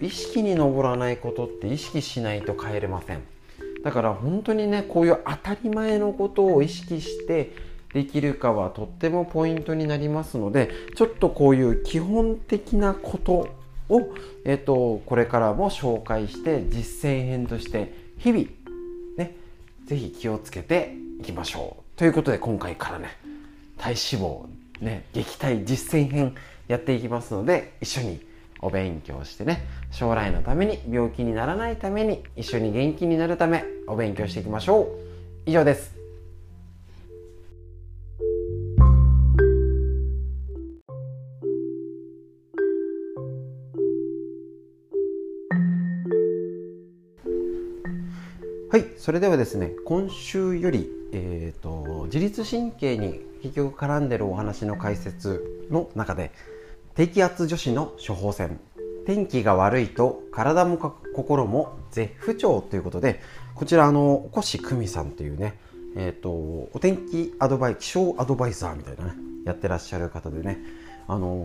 意識に上らないことって意識しないと変えれません。だから本当にね、こういう当たり前のことを意識してできるかはとってもポイントになりますので、ちょっとこういう基本的なことを、これからも紹介して実践編として日々ね、ぜひ気をつけていきましょうということで、今回からね、体脂肪ね撃退実践編やっていきますので、一緒にお勉強してね、将来のために、病気にならないために、一緒に元気になるためお勉強していきましょう。以上です。はい、それではですね、今週より、自律神経に結局絡んでるお話の解説の中で、低圧女子の処方箋、天気が悪いと体も心も絶不調ということで、こちら越久美さんというね、お天気気象アドバイザーみたいなね、やってらっしゃる方でね、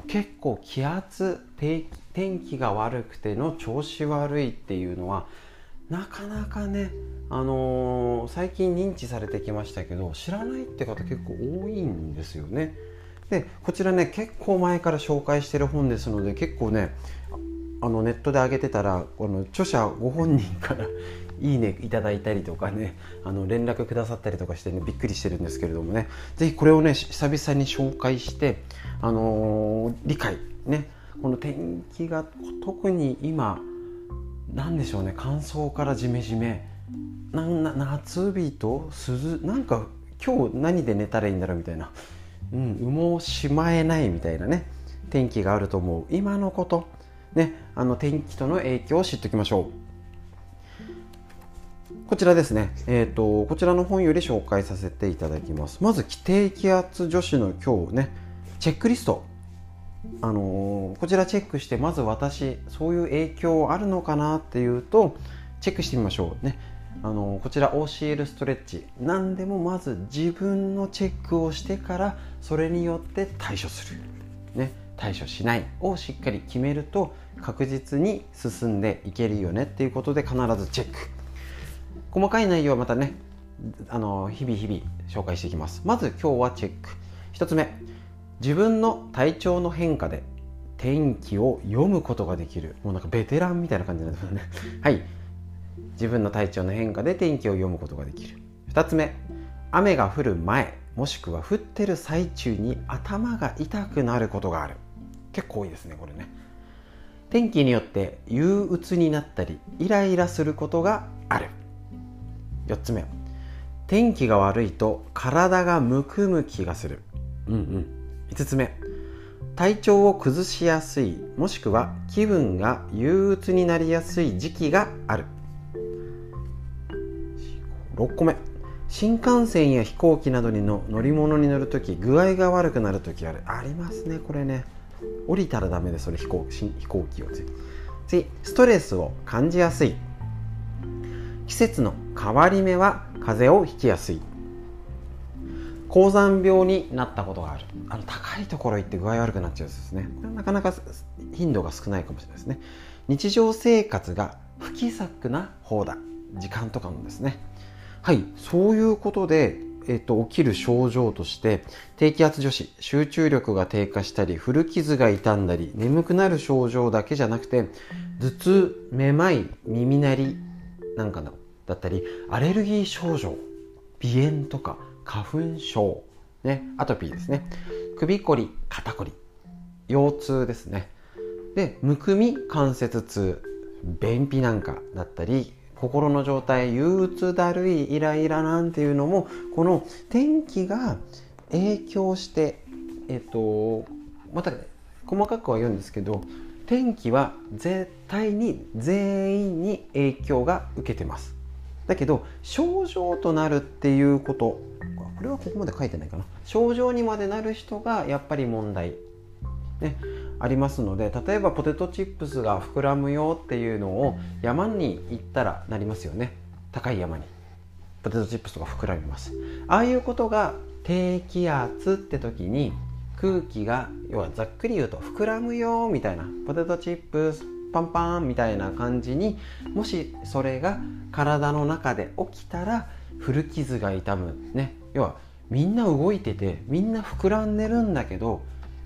結構気圧、天気が悪くての調子悪いっていうのはなかなかね、最近認知されてきましたけど、知らないって方結構多いんですよね。でこちらね、結構前から紹介してる本ですので、結構ねネットで上げてたら、この著者ご本人からいいねいただいたりとかね、連絡くださったりとかしてね、びっくりしてるんですけれどもね、ぜひこれをね久々に紹介して、理解ね、この天気が特に今なんでしょうね、乾燥からジメジメ夏日となんか今日何で寝たらいいんだろうみたいな、羽毛しまえないみたいなね、天気があると思う。今のことね、天気との影響を知っておきましょう。こちらですね、こちらの本より紹介させていただきます。まず低気圧女子の今日ね、チェックリスト、こちらチェックして、まず私そういう影響あるのかなっていうとチェックしてみましょうね。こちら OCL ストレッチ、何でもまず自分のチェックをしてから、それによって対処する、ね、対処しないをしっかり決めると確実に進んでいけるよねっていうことで、必ずチェック。細かい内容はまたね、日々紹介していきます。まず今日はチェック1つ目、自分の体調の変化で天気を読むことができる。もうなんかベテランみたいな感じなんですねはい、自分の体調の変化で天気を読むことができる。2つ目、雨が降る前もしくは降ってる最中に頭が痛くなることがある。結構多いですねこれね。天気によって憂鬱になったりイライラすることがある。4つ目、天気が悪いと体がむくむ気がする。5つ目、体調を崩しやすいもしくは気分が憂鬱になりやすい時期がある。6個目、新幹線や飛行機などにの乗り物に乗るとき具合が悪くなるときある。ありますねこれね。降りたらダメです、それ飛行機を。次、ストレスを感じやすい。季節の変わり目は風邪をひきやすい。高山病になったことがある。高いところ行って具合悪くなっちゃうやつですね。これはなかなか頻度が少ないかもしれないですね。日常生活が不規則な方だ。時間とかもですね。はい、そういうことで、起きる症状として低気圧女子、集中力が低下したり古傷が痛んだり眠くなる症状だけじゃなくて、頭痛、めまい、耳鳴りなんかのだったり、アレルギー症状、鼻炎とか花粉症、ね、アトピーですね、首こり、肩こり、腰痛ですね、でむくみ、関節痛、便秘なんかだったり、心の状態、憂鬱、だるい、イライラなんていうのも、この天気が影響して、また細かくは言うんですけど、天気は絶対に全員に影響が受けてます。だけど症状となるっていうこと、これはここまで書いてないかな、症状にまでなる人がやっぱり問題、ね、ありますので、例えばポテトチップスが膨らむよっていうのを山に行ったらなりますよね。高い山にポテトチップスとか膨らみます。ああいうことが低気圧って時に、空気が要はざっくり言うと膨らむよみたいな、ポテトチップスパンパンみたいな感じに、もしそれが体の中で起きたら古傷が痛む、ね、要はみんな動いててみんな膨らんでるんだけど、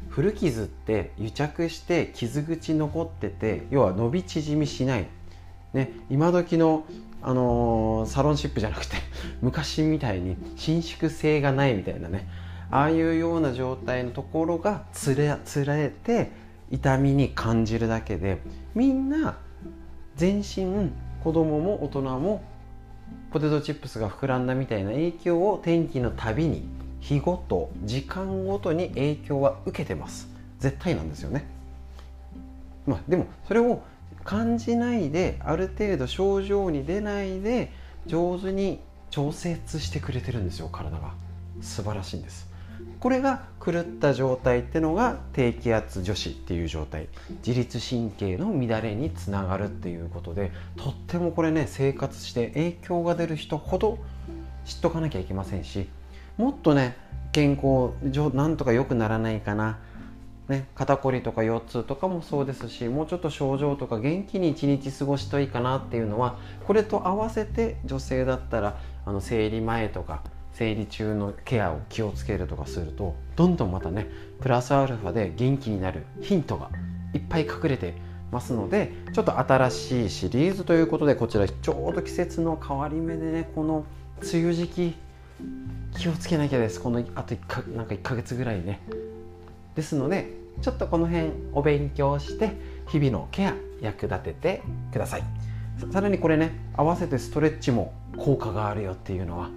古傷って癒着して傷口残ってて、要は伸び縮みしない、ね、今時の、サロンシップじゃなくて昔みたいに伸縮性がないみたいなね、ああいうような状態のところがつれて痛みに感じるだけで、みんな全身、子供も大人もポテトチップスが膨らんだみたいな影響を天気のたびに、日ごと時間ごとに影響は受けてます。絶対なんですよね。まあでもそれを感じないで、ある程度症状に出ないで上手に調節してくれてるんですよ、体が。素晴らしいんです。これが狂った状態ってのが低気圧女子っていう状態、自律神経の乱れにつながるっていうことで、とってもこれね、生活して影響が出る人ほど知っとかなきゃいけませんし、もっとね、健康なんとか良くならないかな、ね、肩こりとか腰痛とかもそうですし、もうちょっと症状とか元気に一日過ごしといいかなっていうのは、これと合わせて女性だったら生理前とか生理中のケアを気をつけるとかすると、どんどんまたね、プラスアルファで元気になるヒントがいっぱい隠れてますので、ちょっと新しいシリーズということで、こちらちょうど季節の変わり目でね、この梅雨時期気をつけなきゃです。このあと1ヶ月ぐらいねですので、ちょっとこの辺お勉強して日々のケア役立ててください。さらにこれね、合わせてストレッチも効果があるよっていうのは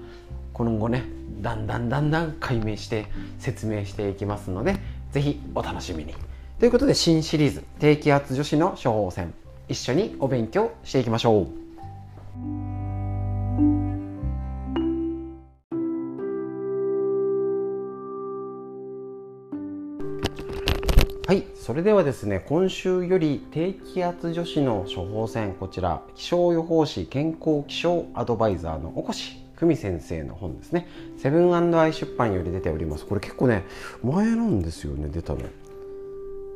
今後ね、だんだん解明して説明していきますので、是非お楽しみに。ということで、新シリーズ「低気圧女子の処方箋」、一緒にお勉強していきましょう。はい、それではですね、今週より低気圧女子の処方箋、こちら気象予報士健康気象アドバイザーの越久美先生の本ですね、セブン&アイ出版より出ております。これ結構ね、前なんですよね、出たの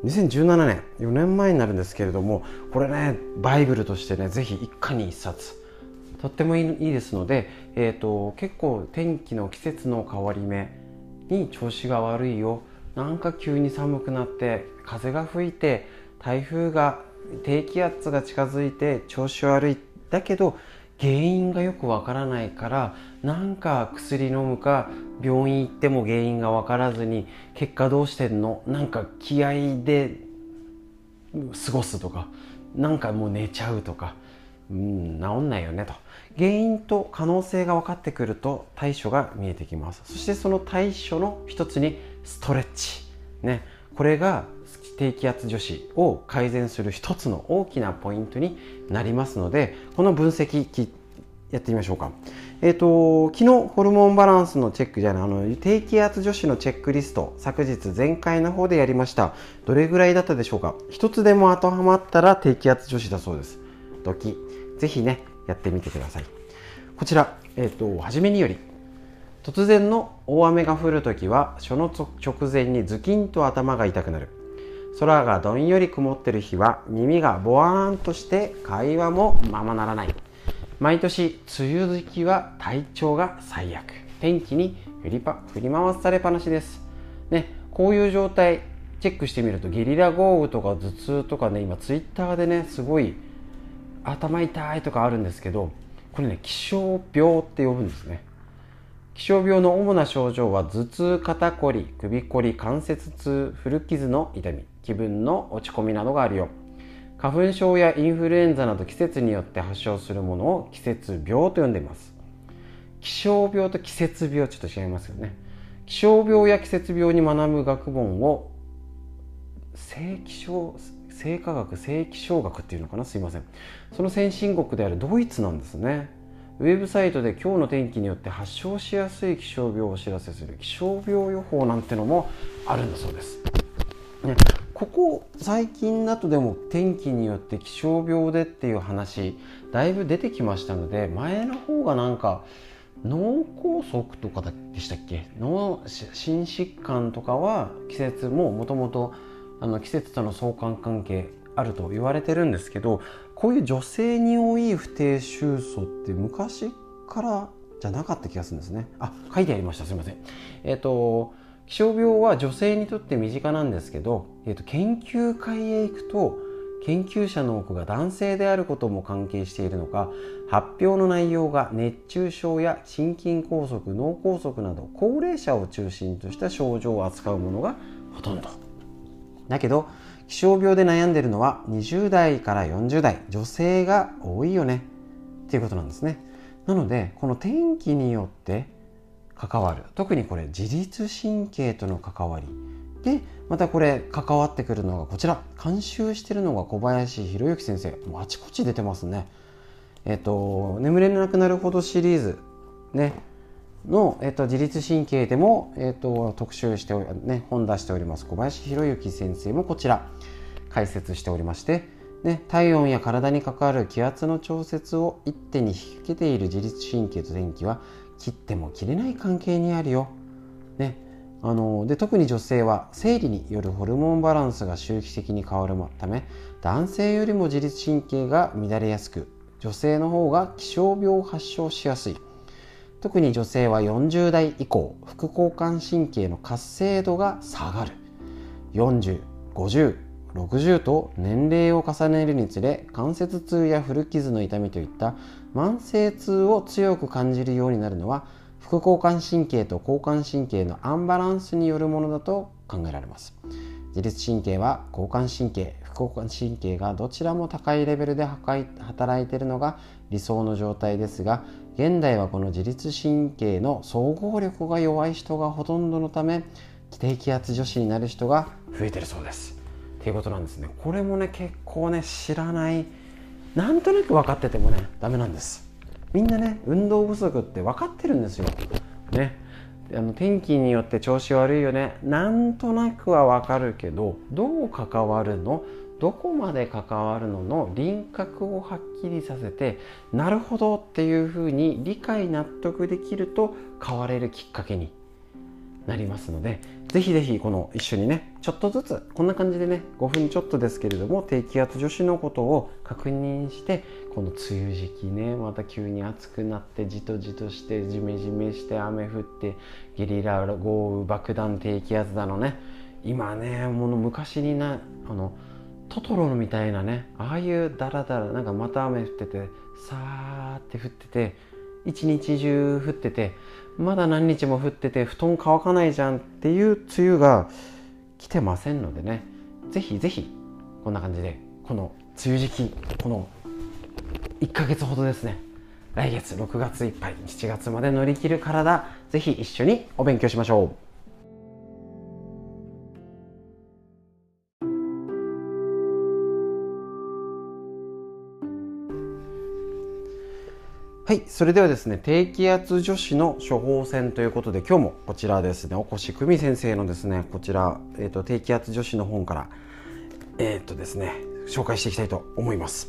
2017年、4年前になるんですけれども、これね、バイブルとしてね、ぜひ一家に一冊、とってもいいですので、結構天気の季節の変わり目に調子が悪いよ、なんか急に寒くなって風が吹いて台風が低気圧が近づいて調子悪い、だけど原因がよくわからないから、なんか薬飲むか病院行っても原因がわからずに結果どうしてんの、なんか気合で過ごすとか、なんかもう寝ちゃうとか、治んないよねと。原因と可能性が分かってくると対処が見えてきます。そしてその対処の一つにストレッチ、ね、これが低気圧女子を改善する一つの大きなポイントになりますので、この分析やってみましょうか。昨日ホルモンバランスのチェックじゃない、低気圧女子のチェックリスト、昨日前回の方でやりました。どれぐらいだったでしょうか。一つでも当てはまったら低気圧女子だそうです。ドキ、ぜひね、やってみてください。こちら、初めにより、突然の大雨が降るときはその直前にズキンと頭が痛くなる。空がどんより曇ってる日は耳がボワーンとして会話もままならない。毎年梅雨時期は体調が最悪、天気に振り回されっぱなしです、ね、こういう状態チェックしてみると、ゲリラ豪雨とか頭痛とかね、今ツイッターでね、すごい頭痛いとかあるんですけど、これね、気象病って呼ぶんですね。気象病の主な症状は頭痛、肩こり、首こり、関節痛、古傷の痛み、気分の落ち込みなどがあるよ。花粉症やインフルエンザなど季節によって発症するものを季節病と呼んでいます。気象病と季節病、ちょっと違いますよね。気象病や季節病に学ぶ学問を生化学、生気象学っていうのかな、すいません。その先進国であるドイツなんですね。ウェブサイトで今日の天気によって発症しやすい気象病をお知らせする気象病予報なんてのもあるんだそうです、ね、ここ最近だとでも天気によって気象病でっていう話だいぶ出てきましたので、前の方がなんか脳梗塞とかでしたっけ、心疾患とかは季節ももともと季節との相関関係あると言われてるんですけど、こういう女性に多い不定愁訴って昔からじゃなかった気がするんですね。あ、書いてありました、すいません。気象病は女性にとって身近なんですけど、研究会へ行くと研究者の多くが男性であることも関係しているのか、発表の内容が熱中症や心筋梗塞、脳梗塞など高齢者を中心とした症状を扱うものがほとんどだけど、気象病で悩んでるのは20代から40代女性が多いよねっていうことなんですね。なので、この天気によって関わる、特にこれ自律神経との関わりで、またこれ関わってくるのがこちら、監修してるのが小林弘之先生、もうあちこち出てますね。眠れなくなるほどシリーズねの、自律神経でも、特集して、ね、本出しております小林弘之先生もこちら解説しておりまして、ね、体温や体に関わる気圧の調節を一手に引き受けている自律神経と天気は切っても切れない関係にあるよ、ね、で特に女性は生理によるホルモンバランスが周期的に変わるため、男性よりも自律神経が乱れやすく、女性の方が気象病を発症しやすい。特に女性は40代以降、副交感神経の活性度が下がる。40、50、60と年齢を重ねるにつれ、関節痛や古傷の痛みといった慢性痛を強く感じるようになるのは、副交感神経と交感神経のアンバランスによるものだと考えられます。自律神経は交感神経、副交感神経がどちらも高いレベルで働いているのが理想の状態ですが、現代はこの自律神経の総合力が弱い人がほとんどのため、低気圧女子になる人が増えてるそうですっていうことなんですね。これもね、結構ね、知らない、なんとなく分かっててもね、ダメなんです。みんなね、運動不足って分かってるんですよね。天気によって調子悪いよね、なんとなくは分かるけど、どう関わるの、どこまで関わるのの輪郭をはっきりさせて、なるほどっていうふうに理解納得できると変われるきっかけになりますので、ぜひぜひこの一緒にね、ちょっとずつこんな感じでね、5分ちょっとですけれども、低気圧女子のことを確認して、この梅雨時期ね、また急に暑くなってじとじとしてジメジメして雨降ってゲリラ豪雨爆弾低気圧だのね、今ね、もの昔にな、トトロみたいなね、ああいうダラダラ、なんかまた雨降ってて、さーって降ってて、一日中降ってて、まだ何日も降ってて布団乾かないじゃんっていう梅雨が来てませんのでね、ぜひぜひこんな感じで、この梅雨時期、この1ヶ月ほどですね、来月6月いっぱい、7月まで乗り切る体、ぜひ一緒にお勉強しましょう。はい、それではですね、低気圧女子の処方箋ということで、今日もこちらですね、お越久美先生のですね、こちら、低気圧女子の本から、ですね、紹介していきたいと思います。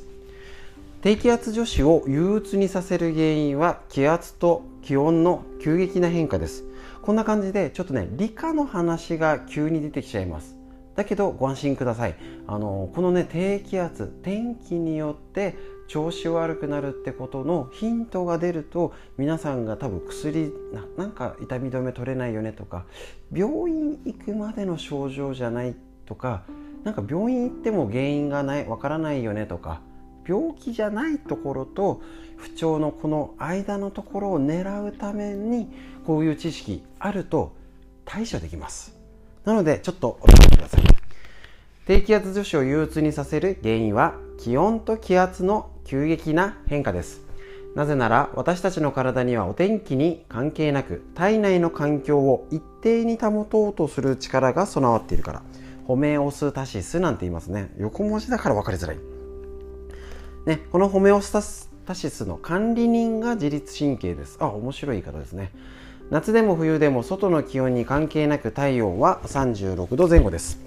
低気圧女子を憂鬱にさせる原因は気圧と気温の急激な変化です。こんな感じでちょっとね、理科の話が急に出てきちゃいます。だけどご安心ください。このね、低気圧、天気によって調子悪くなるってことのヒントが出ると、皆さんが多分薬、なんか痛み止め取れないよねとか、病院行くまでの症状じゃないとか、なんか病院行っても原因がない、わからないよねとか、病気じゃないところと不調のこの間のところを狙うために、こういう知識あると対処できます。なのでちょっとお聞きください。低気圧女子を憂鬱にさせる原因は気温と気圧の急激な変化です。なぜなら私たちの体にはお天気に関係なく、体内の環境を一定に保とうとする力が備わっているから。ホメオスタシスなんて言いますね。横文字だから分かりづらい、ね、このホメオスタシスの管理人が自律神経です。あ、面白い言い方ですね。夏でも冬でも外の気温に関係なく、体温は36度前後です。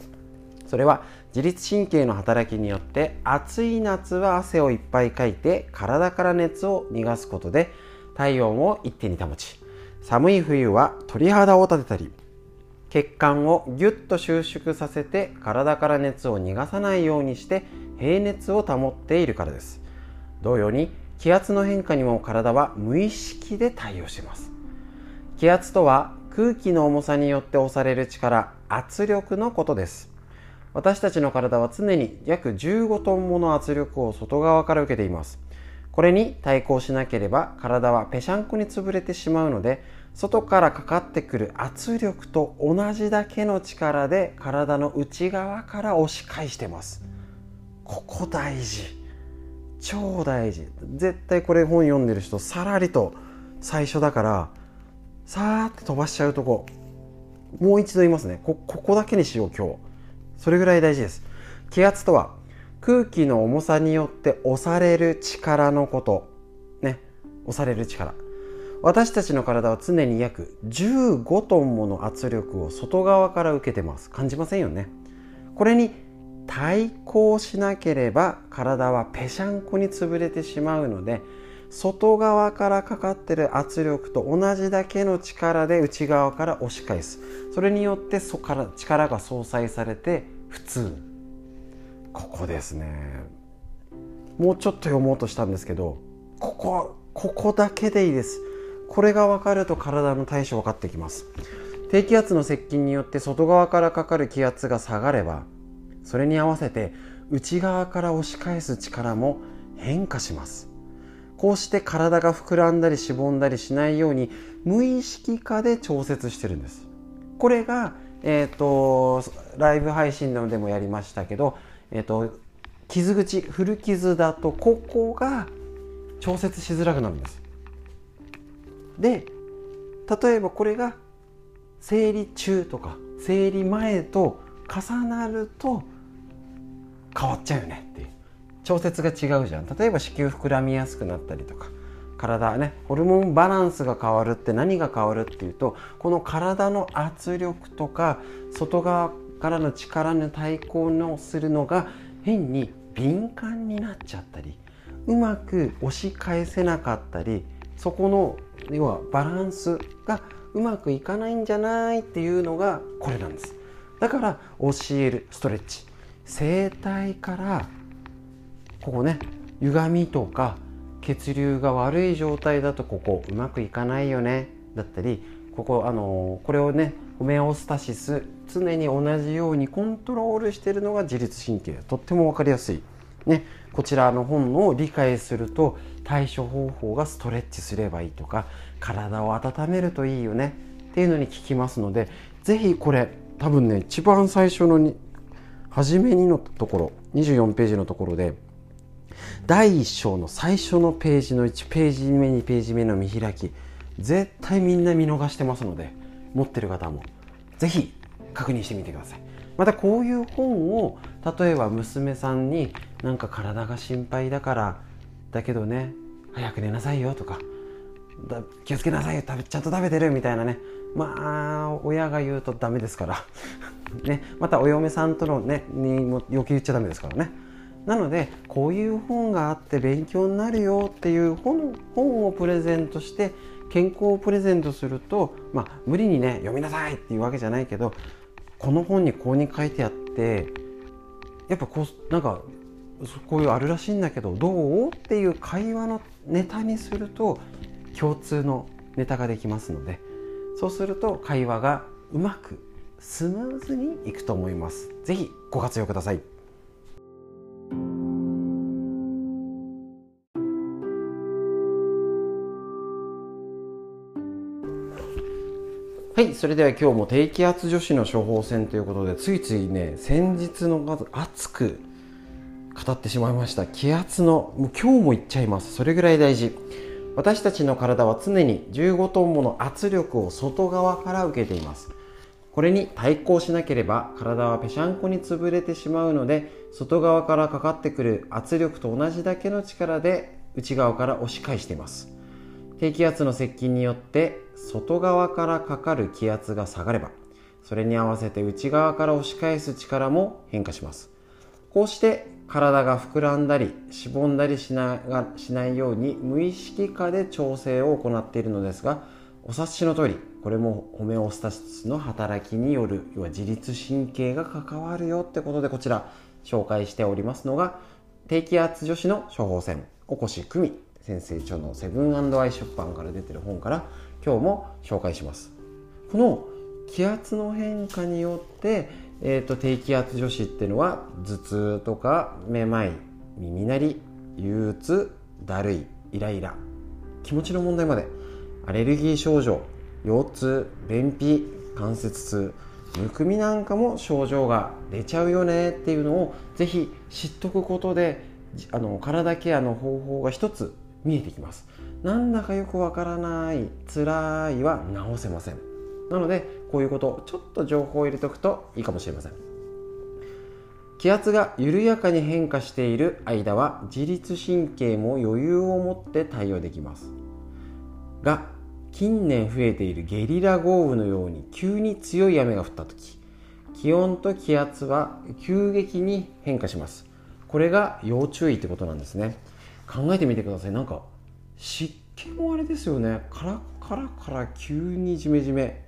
それは自律神経の働きによって、暑い夏は汗をいっぱいかいて体から熱を逃がすことで体温を一定に保ち、寒い冬は鳥肌を立てたり、血管をぎゅっと収縮させて体から熱を逃がさないようにして平熱を保っているからです。同様に気圧の変化にも体は無意識で対応しています。気圧とは空気の重さによって押される力、圧力のことです。私たちの体は常に約15トンもの圧力を外側から受けています。これに対抗しなければ体はぺしゃんこに潰れてしまうので、外からかかってくる圧力と同じだけの力で体の内側から押し返してます。ここ大事、超大事。絶対これ本読んでる人、さらりと最初だからさーって飛ばしちゃうとこ、もう一度言いますね。ここだけにしよう今日。それぐらい大事です。気圧とは空気の重さによって押される力のことね、押される力。私たちの体は常に約15トンもの圧力を外側から受けてます。感じませんよね。これに対抗しなければ体はぺしゃんこに潰れてしまうので、外側からかかってる圧力と同じだけの力で内側から押し返す。それによって力が相殺されて普通。ここですね。もうちょっと読もうとしたんですけど、ここだけでいいです。これが分かると体の対処分かってきます。低気圧の接近によって外側からかかる気圧が下がれば、それに合わせて内側から押し返す力も変化します。こうして体が膨らんだりしぼんだりしないように無意識化で調節してるんです。これがライブ配信などでもやりましたけど、傷口、古傷だとここが調節しづらくなるんです。で、例えばこれが生理中とか生理前と重なると変わっちゃうよねっていう、調節が違うじゃん。例えば子宮膨らみやすくなったりとか、体ね、ホルモンバランスが変わるって、何が変わるっていうと、この体の圧力とか外側からの力の対抗をするのが変に敏感になっちゃったり、うまく押し返せなかったり、そこの要はバランスがうまくいかないんじゃないっていうのがこれなんです。だからoclストレッチ、整体からここね、歪みとか血流が悪い状態だとここうまくいかないよねだったり、こここれをね、ホメオスタシス、常に同じようにコントロールしているのが自律神経、とっても分かりやすいね。こちらの本を理解すると、対処方法がストレッチすればいいとか、体を温めるといいよねっていうのに効きますので、ぜひこれ多分ね、一番最初の初めにのところ、24ページのところで、第1章の最初のページの1ページ目2ページ目の見開き、絶対みんな見逃してますので、持ってる方もぜひ確認してみてください。またこういう本を、例えば娘さんに、なんか体が心配だからだけどね、早く寝なさいよとか、気をつけなさいよ、ちゃんと食べてるみたいなね、まあ親が言うとダメですからね、またお嫁さんとのねにも余計言っちゃダメですからね。なのでこういう本があって勉強になるよっていう本をプレゼントして、健康をプレゼントすると、まあ無理にね読みなさいっていうわけじゃないけど、この本にこうに書いてあって、やっぱこうなんかこういうあるらしいんだけどどうっていう会話のネタにすると、共通のネタができますので、そうすると会話がうまくスムーズにいくと思います。ぜひご活用ください。はい、それでは今日も低気圧女子の処方箋ということで、ついついね、先日の熱く語ってしまいました気圧の、もう今日も言っちゃいます。それぐらい大事。私たちの体は常に15トンもの圧力を外側から受けています。これに対抗しなければ体はぺしゃんこに潰れてしまうので、外側からかかってくる圧力と同じだけの力で内側から押し返しています。低気圧の接近によって外側からかかる気圧が下がれば、それに合わせて内側から押し返す力も変化します。こうして体が膨らんだりしぼんだりしないように無意識下で調整を行っているのですが、お察しの通り、これもホメオスタシスの働きによる、要は自律神経が関わるよってことで、こちら紹介しておりますのが低気圧女子の処方箋、お越し久美先生著のセブン&アイ出版から出てる本から今日も紹介します。この気圧の変化によって、低気圧女子っていうのは、頭痛とかめまい、耳鳴り、憂鬱、だるい、イライラ、気持ちの問題まで、アレルギー症状、腰痛、便秘、関節痛、むくみなんかも症状が出ちゃうよねっていうのを、ぜひ知っとくことで体ケアの方法が一つ見えてきます。なんだかよくわからない、つらいは治せません。なのでこういうことをちょっと情報を入れておくといいかもしれません。気圧が緩やかに変化している間は自律神経も余裕を持って対応できますが、近年増えているゲリラ豪雨のように急に強い雨が降った時、気温と気圧は急激に変化します。これが要注意ってことなんですね。考えてみてください。なんか湿気もあれですよね、カラカラから急にジメジメ、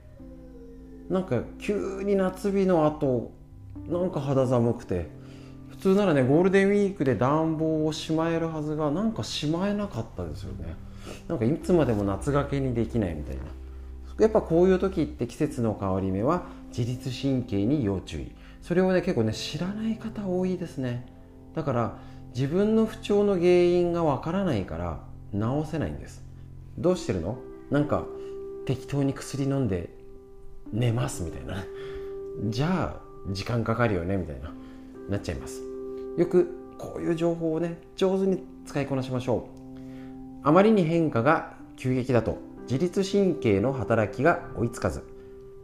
なんか急に夏日の後、なんか肌寒くて、普通ならねゴールデンウィークで暖房をしまえるはずが、なんかしまえなかったですよね。なんかいつまでも夏がけにできないみたいな。やっぱこういう時って、季節の変わり目は自律神経に要注意。それをね結構ね知らない方多いですね。だから自分の不調の原因がわからないから治せないんです。どうしてるの？なんか適当に薬飲んで寝ますみたいなじゃあ時間かかるよねみたいななっちゃいます。よくこういう情報をね、上手に使いこなしましょう。あまりに変化が急激だと自律神経の働きが追いつかず、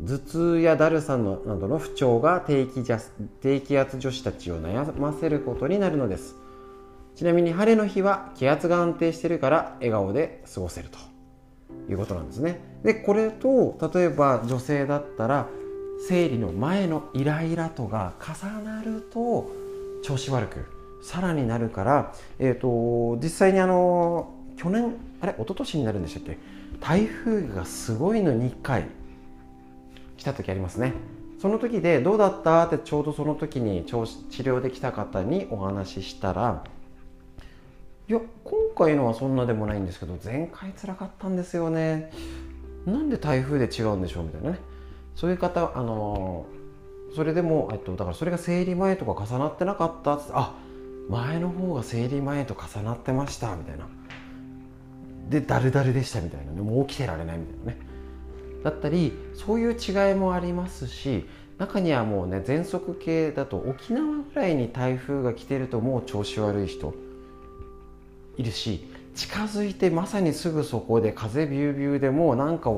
頭痛やだるさなどの不調が低気圧女子たちを悩ませることになるのです。ちなみに晴れの日は気圧が安定しているから笑顔で過ごせるということなんですね。でこれと例えば女性だったら生理の前のイライラとが重なると調子悪くさらになるから、実際に去年一昨年になるんでしたっけ、台風がすごいの2回来た時ありますね。その時でどうだったってちょうどその時に治療できた方にお話ししたら、いや今回のはそんなでもないんですけど前回辛かったんですよね、なんで台風で違うんでしょうみたいなね、そういう方それでもだからそれが生理前とか重なってなかったって、あ前の方が生理前と重なってましたみたいな、でダルダルでしたみたいなね、もう起きてられないみたいなね、だったりそういう違いもありますし、中にはもうね喘息系だと沖縄ぐらいに台風が来てるともう調子悪い人いるし、近づいてまさにすぐそこで風ビュービューでもうなんか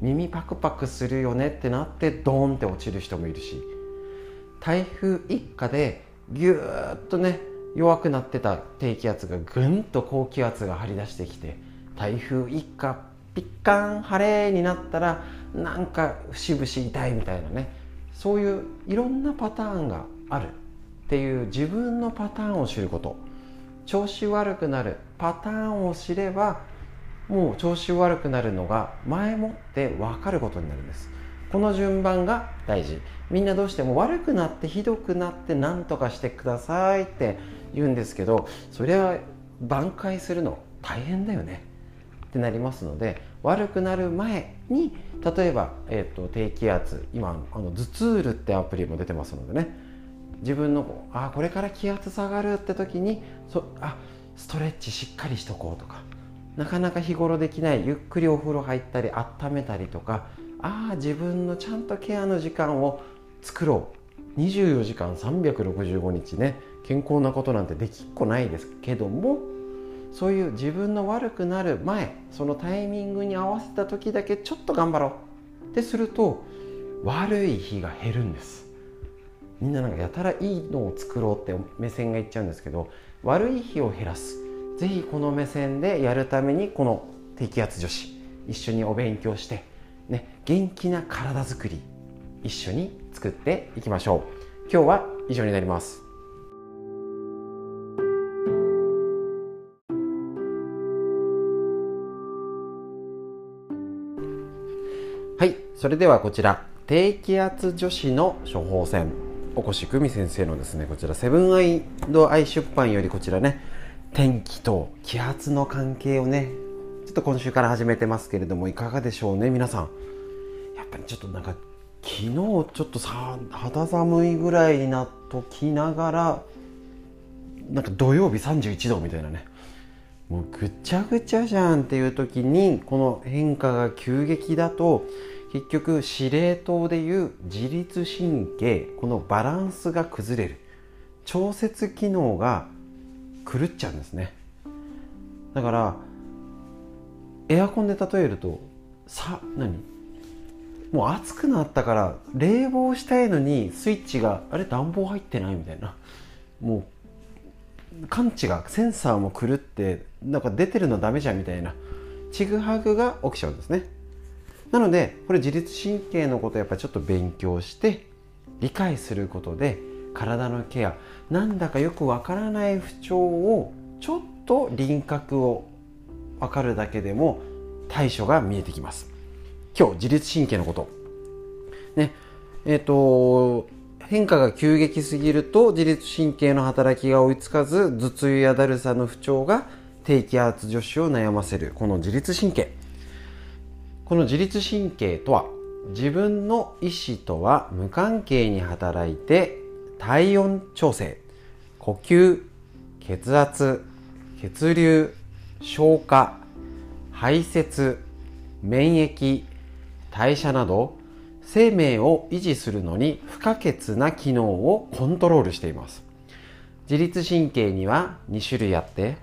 耳パクパクするよねってなってドーンって落ちる人もいるし、台風一過でギューッとね弱くなってた低気圧がぐんと高気圧が張り出してきて、台風一過ピッカン晴れになったらなんか節々痛いみたいなね、そういういろんなパターンがあるっていう自分のパターンを知ること、調子悪くなるパターンを知ればもう調子悪くなるのが前もって分かることになるんです。この順番が大事。みんなどうしても悪くなってひどくなって何とかしてくださいって言うんですけど、それは挽回するの大変だよねってなりますので、悪くなる前に例えば、低気圧、今頭痛るってアプリも出てますのでね、自分のこれから気圧下がるって時にストレッチしっかりしとこうとか、なかなか日頃できないゆっくりお風呂入ったり温めたりとか、自分のちゃんとケアの時間を作ろう、24時間365日ね、健康なことなんてできっこないですけども、そういう自分の悪くなる前、そのタイミングに合わせた時だけちょっと頑張ろうってすると悪い日が減るんです。みんななんかやたらいいのを作ろうって目線がいっちゃうんですけど、悪い日を減らす、ぜひこの目線でやるためにこの低気圧女子一緒にお勉強して、ね、元気な体づくり一緒に作っていきましょう。今日は以上になります。はい、それではこちら低気圧女子の処方箋、お越久美先生のですね、こちらセブンアイドアイ出版よりこちらね、天気と気圧の関係をねちょっと今週から始めてますけれども、いかがでしょうね皆さん。やっぱりちょっとなんか昨日ちょっと肌寒いぐらいになっときながら、なんか土曜日31度みたいなね、もうぐちゃぐちゃじゃんっていう時にこの変化が急激だと結局司令塔でいう自律神経、このバランスが崩れる、調節機能が狂っちゃうんですね。だからエアコンで例えるともう暑くなったから冷房したいのにスイッチがあれ暖房入ってないみたいな、もう感知がセンサーも狂って、なんか出てるのダメじゃんみたいなちぐはぐが起きちゃうんですね。なのでこれ自律神経のことをやっぱりちょっと勉強して理解することで、体のケア、なんだかよくわからない不調をちょっと輪郭をわかるだけでも対処が見えてきます。今日自律神経のこと、ね、変化が急激すぎると自律神経の働きが追いつかず、頭痛やだるさの不調が低気圧女子を悩ませる、この自律神経、この自律神経とは自分の意思とは無関係に働いて、体温調整、呼吸、血圧、血流、消化、排泄、免疫、代謝など生命を維持するのに不可欠な機能をコントロールしています。自律神経には2種類あって、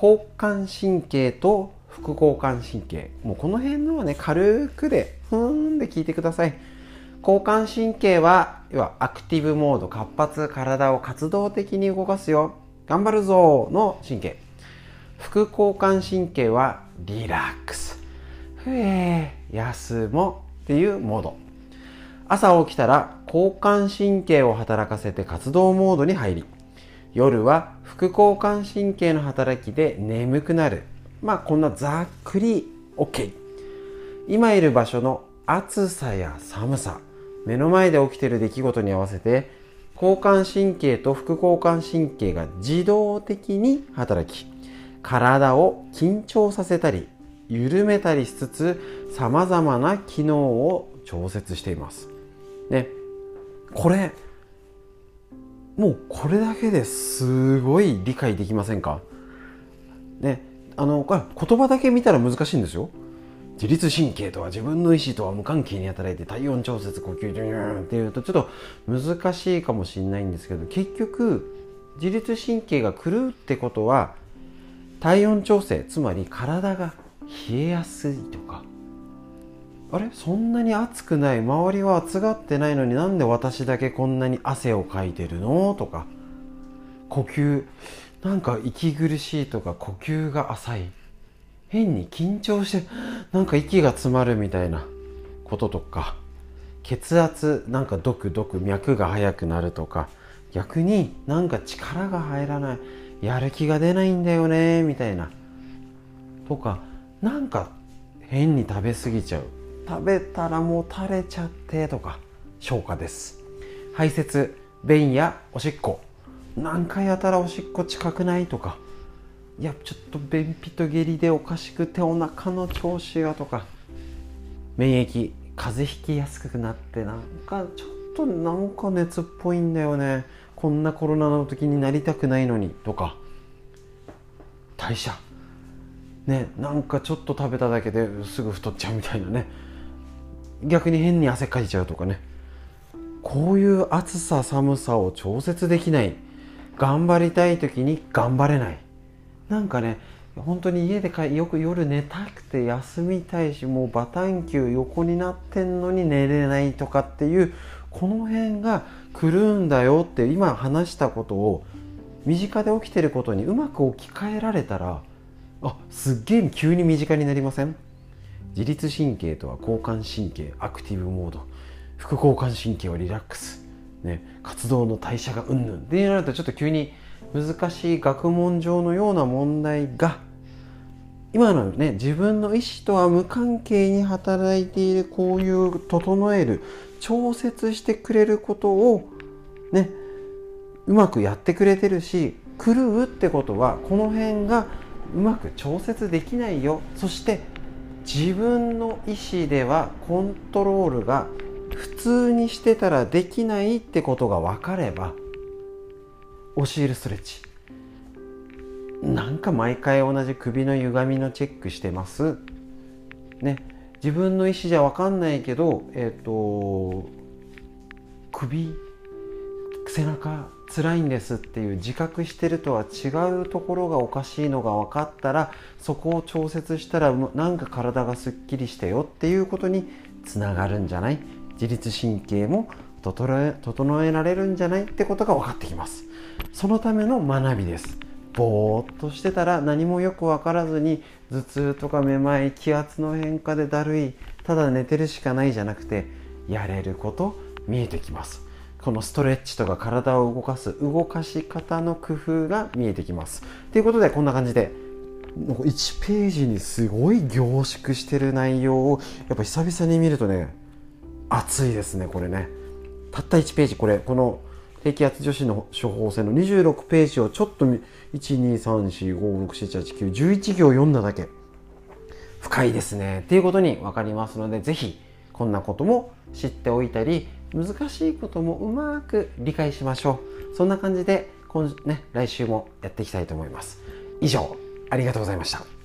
交感神経と副交感神経。もうこの辺のはね、軽くでふーんで聞いてください。交感神経は要はアクティブモード、活発、体を活動的に動かすよ、頑張るぞの神経。副交感神経はリラックス、ふえー、休もうっていうモード。朝起きたら交感神経を働かせて活動モードに入り、夜は副交感神経の働きで眠くなる。まあこんなざっくり OK。 今いる場所の暑さや寒さ、目の前で起きている出来事に合わせて交感神経と副交感神経が自動的に働き、体を緊張させたり緩めたりしつつ、さまざまな機能を調節していますね。これもうこれだけですごい理解できませんかね。言葉だけ見たら難しいんですよ。自律神経とは自分の意思とは無関係に働いて、体温調節、呼吸っていうとちょっと難しいかもしれないんですけど、結局自律神経が狂うってことは体温調整、つまり体が冷えやすいとか、あれそんなに暑くない、周りは暑がってないのになんで私だけこんなに汗をかいてるのとか、呼吸なんか息苦しいとか、呼吸が浅い、変に緊張してなんか息が詰まるみたいなこととか、血圧なんかドクドク脈が速くなるとか、逆になんか力が入らない、やる気が出ないんだよねみたいなとか、なんか変に食べ過ぎちゃう、食べたらもたれちゃってとか、消化です、排泄、便やおしっこ、何回やたらおしっこ近くないとか、いやちょっと便秘と下痢でおかしくてお腹の調子がとか、免疫、風邪ひきやすくなって、なんかちょっとなんか熱っぽいんだよね、こんなコロナの時になりたくないのにとか、代謝ね、なんかちょっと食べただけですぐ太っちゃうみたいなね、逆に変に汗かいちゃうとかね、こういう暑さ寒さを調節できない、頑張りたい時に頑張れない、なんかね本当に家でよく夜寝たくて休みたいし、もうバタンキュー横になってんのに寝れないとかっていう、この辺が狂うんだよって今話したことを身近で起きてることにうまく置き換えられたら、あ、すっげえ急に身近になりません？自律神経とは交感神経、アクティブモード、副交感神経はリラックス、ね、活動の代謝がうんぬんでなると、ちょっと急に難しい学問上のような問題が、今のね自分の意思とは無関係に働いている、こういう整える、調節してくれることをねうまくやってくれてるし、狂うってことはこの辺がうまく調節できないよ、そして自分の意思ではコントロールが普通にしてたらできないってことが分かれば、oclストレッチ、なんか毎回同じ首の歪みのチェックしてますね。自分の意思じゃ分かんないけど、首、背中辛いんですっていう自覚してるとは違うところがおかしいのが分かったら、そこを調節したらなんか体がすっきりしたよっていうことにつながるんじゃない、自律神経も整えられるんじゃないってことが分かってきます。そのための学びです。ぼーっとしてたら何もよく分からずに、頭痛とかめまい、気圧の変化でだるい、ただ寝てるしかないじゃなくて、やれること見えてきます。このストレッチとか体を動かす動かし方の工夫が見えてきますということで、こんな感じで1ページにすごい凝縮してる内容をやっぱ久々に見るとね、熱いですねこれね。たった1ページ、これこの低圧女子の処方箋の26ページをちょっと 1,2,3,4,5,6,7,8,9,11 行読んだだけ、深いですねっていうことに分かりますので、ぜひこんなことも知っておいたり、難しいこともうまく理解しましょう。そんな感じで今、来週もやっていきたいと思います。以上、ありがとうございました。